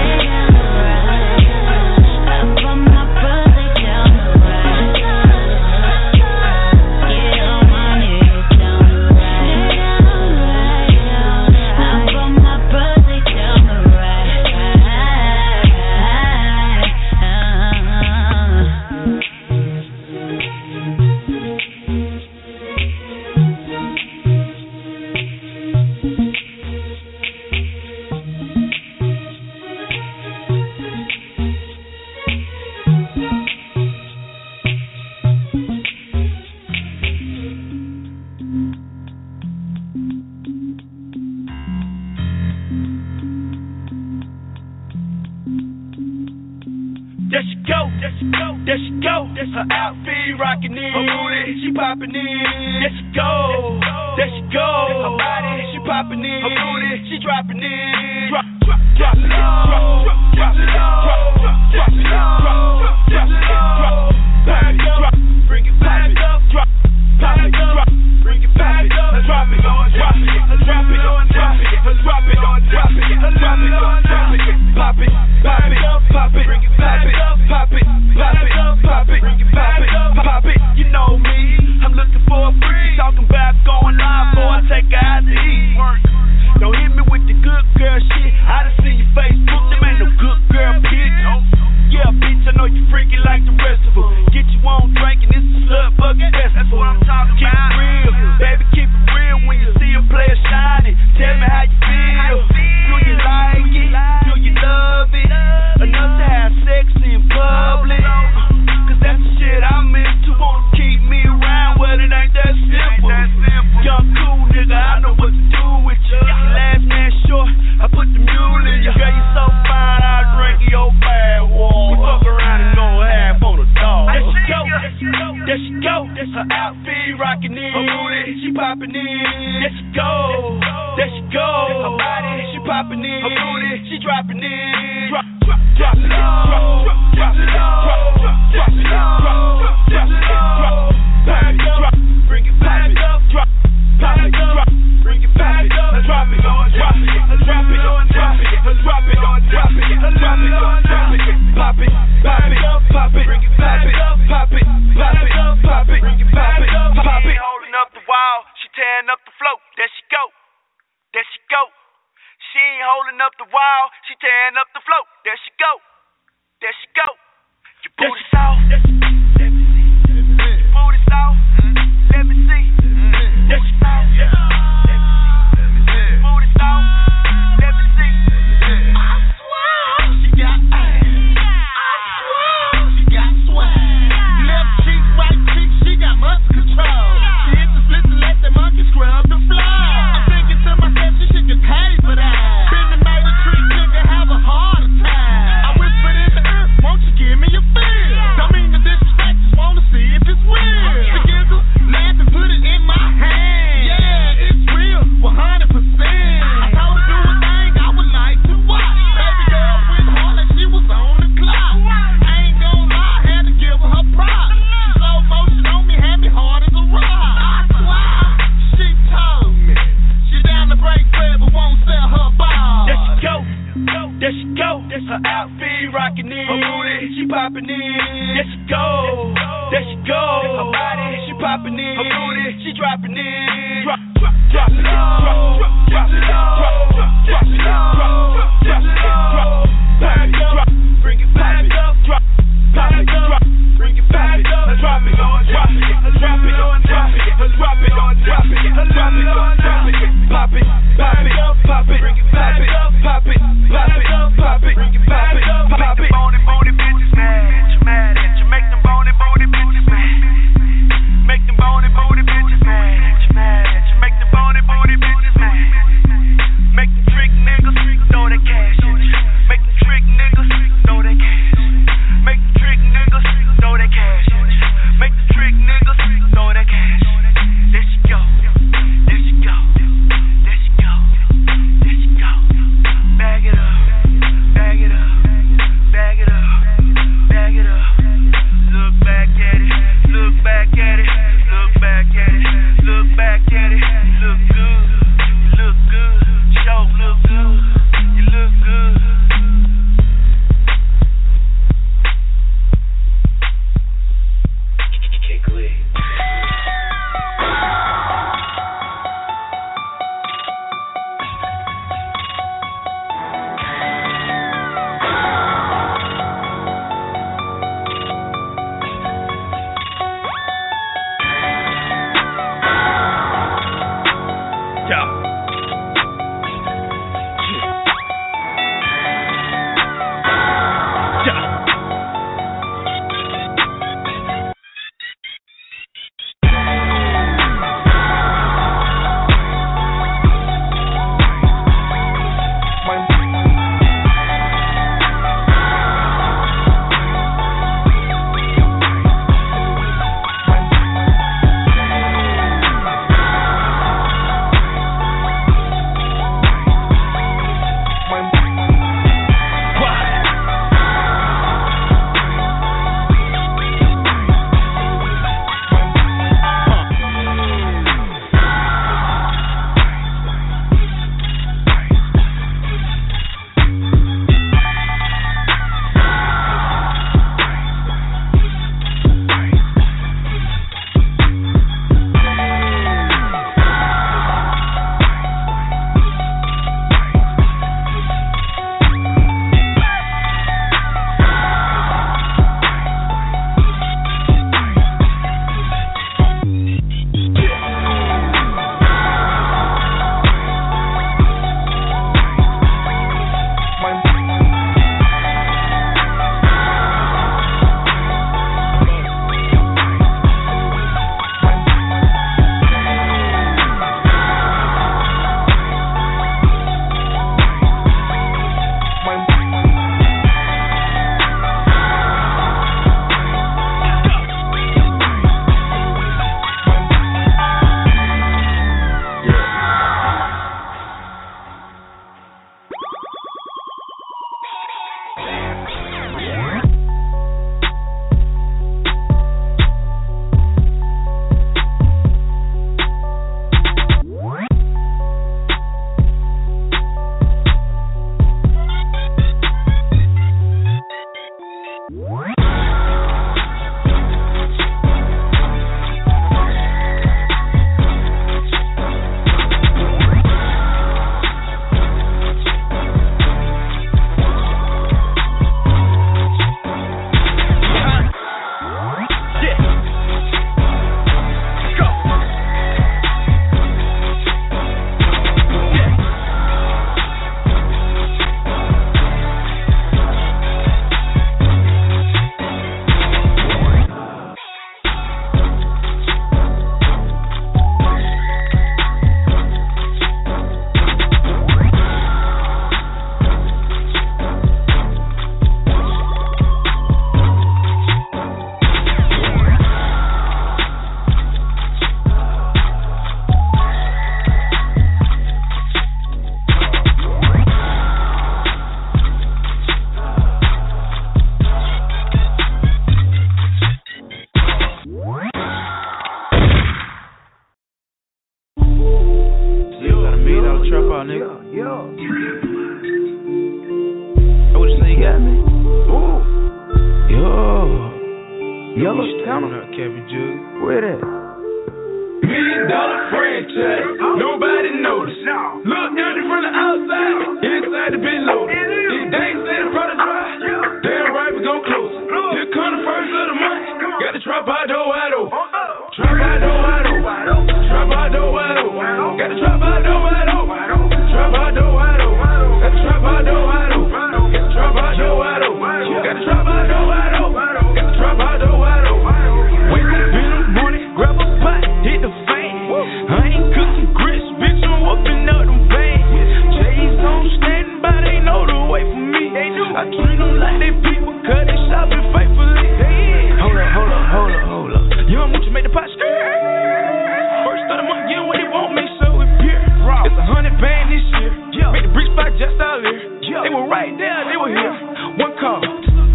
Her outfit rockin' in, her booty she poppin' in. There she go, there she go. Her body she poppin' in, her booty she droppin' in. Drop, drop, drop low, drop low, drop low, drop back up, bring it back up, drop, pop it, drop, bring it back up, drop it on, drop it, drop it on, drop it, drop it on, drop it, drop it on, drop it, pop it, pop it, pop it, bring it back up, pop it. Take her out to eat. Don't hit me with the good girl shit. I done seen your Facebook. up the flow. There she go. There she go. Your booty soft. Let me see. Your booty soft. Let me see. Your booty soft. Let me see. Your booty soft. Let me see. I swear she got ass. I swear she got swag. Left cheek, right cheek, she got much control. She hit the slit and let the monkey scrub the floor. I'm thinking to myself, she should get paid for that. Her outfit rockin' in, her booty she poppin' in. There she go, there she go. Her body she poppin' in, her booty she droppin' in. Drop, drop, drop it low, drop it low, drop it low, drop it low. Back up, bring it back up, drop, back up, bring it back up. Drop it on, drop it, drop it on, drop it, drop it on, drop it, drop it on, drop it. Pop it, pop it, pop it, bring it back up, pop it, pop it. Make them bony, bony bitches mad. Make them trick niggas. Jelly. Ooh. Yo. Yellow Town. Where that? $1 million franchise. Nobody noticed. No. Look at it from the outside. Inside the been loaded. These days set in front of dry. Damn right we gon' close it. Here come the first of the month. Got the trap out door wide open. Got the trap out door wide open. Trap out door wide open. Got the trap out door wide open. Got the trap out door wide open. Got the trap out door wide open. Got the trap out door wide open. Wake up in the morning, grab a pot, hit the fan. I ain't cooking grits, bitch, I'm whooping up them veins. J's on standing by, they know the way for me. I treat them like they people, cause they shopping faithfully. Hold up. You don't want to make the pot stir. Just out here, they were right there, they were here. One call,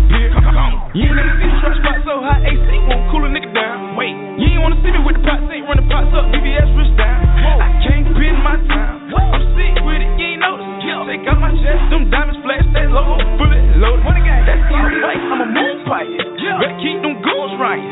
beer, come. You ain't never seen a trash pot so hot, AC won't cool a nigga down. Wait, you ain't wanna see me with the pots, ain't run the pots up, BBS wrist down. I can't pin my time, I'm sick with it, you ain't noticed. Take out my chest, them diamonds flash, that logo bullet loaded. That's all right, I'm a moon pirate, better keep them goons riding.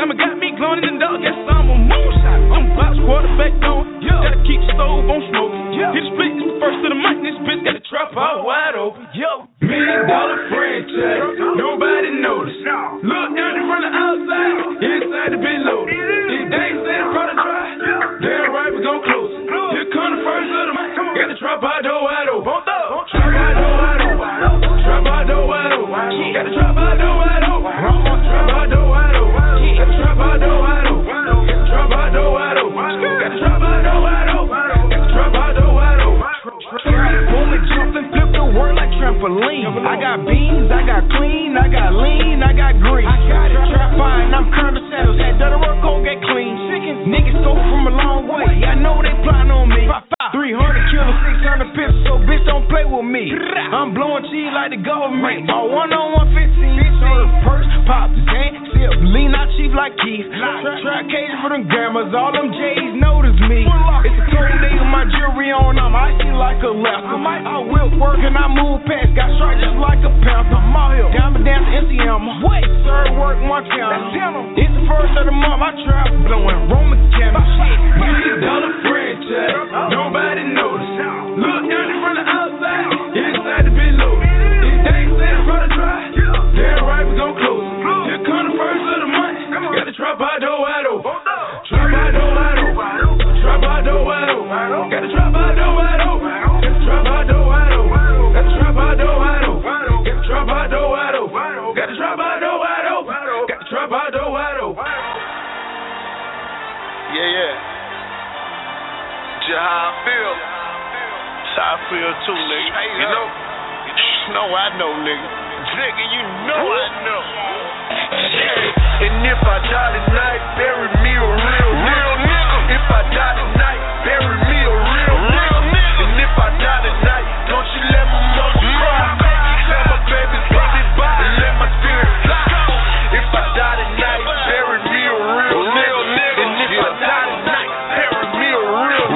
Diamond got me glowing in the dark, guess I'm a moonshot. I'm box quarterback on, gotta keep stove on smoke. Hit a split, it's the first of the month, this bitch got the trap out wide open. $1 million franchise, nobody noticed. Look down from the outside, inside the been loaded. These days set in front of dry, damn right we gon' close it. Here come the first of the month, got the trap out door wide open. Trap out door wide open, trap out door wide open, got the trap out door wide open. Trap out door wide open, got the trap out door wide open, got the trap out door wide open, got the trap out door wide open. Bullet jump and flip the world like trampoline. I got beans, I got clean, I got lean, I got green. I got it, trap fine, I'm curving the shadows. That dirty work gon' get clean. Niggas stole from a long way, I know they plotting on me. 300 killers, 600 pips, so bitch don't play with me. I'm blowing cheese like the government. My one-on-one 15, serve purse, pop, zan, sip, lean, not cheap like Keith. Try cage for them grammars, all them J's notice me. It's a cold day with my jewelry on, I'm icy like a leopard. I whip work and I move past, got stripes just like a panther. I'm out here, diamond dance, NCM. Wait, serve work, one counter. It's the first of the month, I trap blowing Roman candles. $1 million franchise, nobody. Nobody noticed. Look down in front of the outside, inside the been loaded. These days set in front of dry, damn right we gon' close it. Here come the first of the month, got the trap out door wide open. Trap out door wide open, trap out door wide open, got the trap out door wide open, got the trap out door wide open, got the trap out door wide open, got the trap out door wide open, got the trap out door wide open, got the trap out door wide open. Yeah. Just how I feel. That's how I feel too, nigga. You know I know, nigga. Nigga, you know I know. Yeah. And if I die tonight, bury me a real nigga. If I die tonight, bury me a real nigga. And if I die tonight, don't you let my mother cry. Let my baby drop it by and let my spirit fly. If I die tonight, bury me a real nigga. And if I die tonight, bury me a real nigga.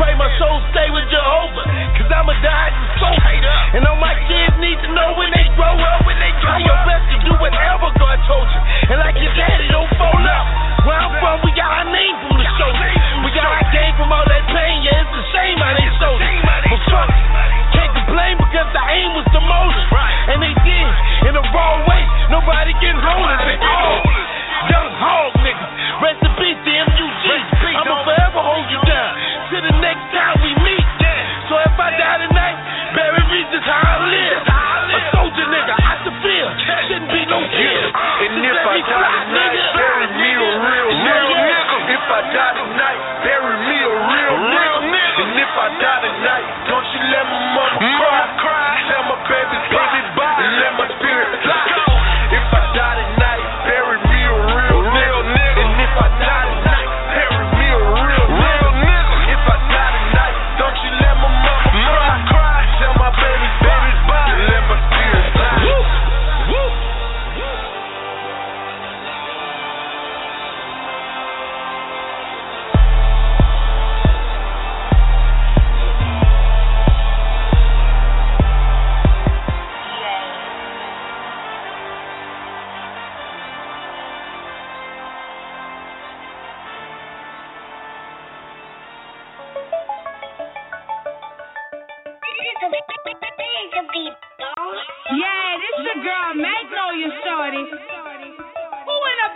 Pray time we meet. So if I die tonight, bury me, this how I live. A soldier nigga, I should feel. Shouldn't be no kill. And if I die tonight, bury me a real nigga. If I die tonight, bury me a real nigga. And if I die tonight, don't you let my mama cry. Let my baby's baby bye. Let my spirit fly. If I die tonight, bury me a real nigga. And if I die tonight, bury me a real nigga. If I die tonight, don't you let my mama cry. Tell my baby's baby's bye. Let my spirit fly. Who in the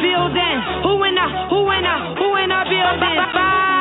building? Who in the building?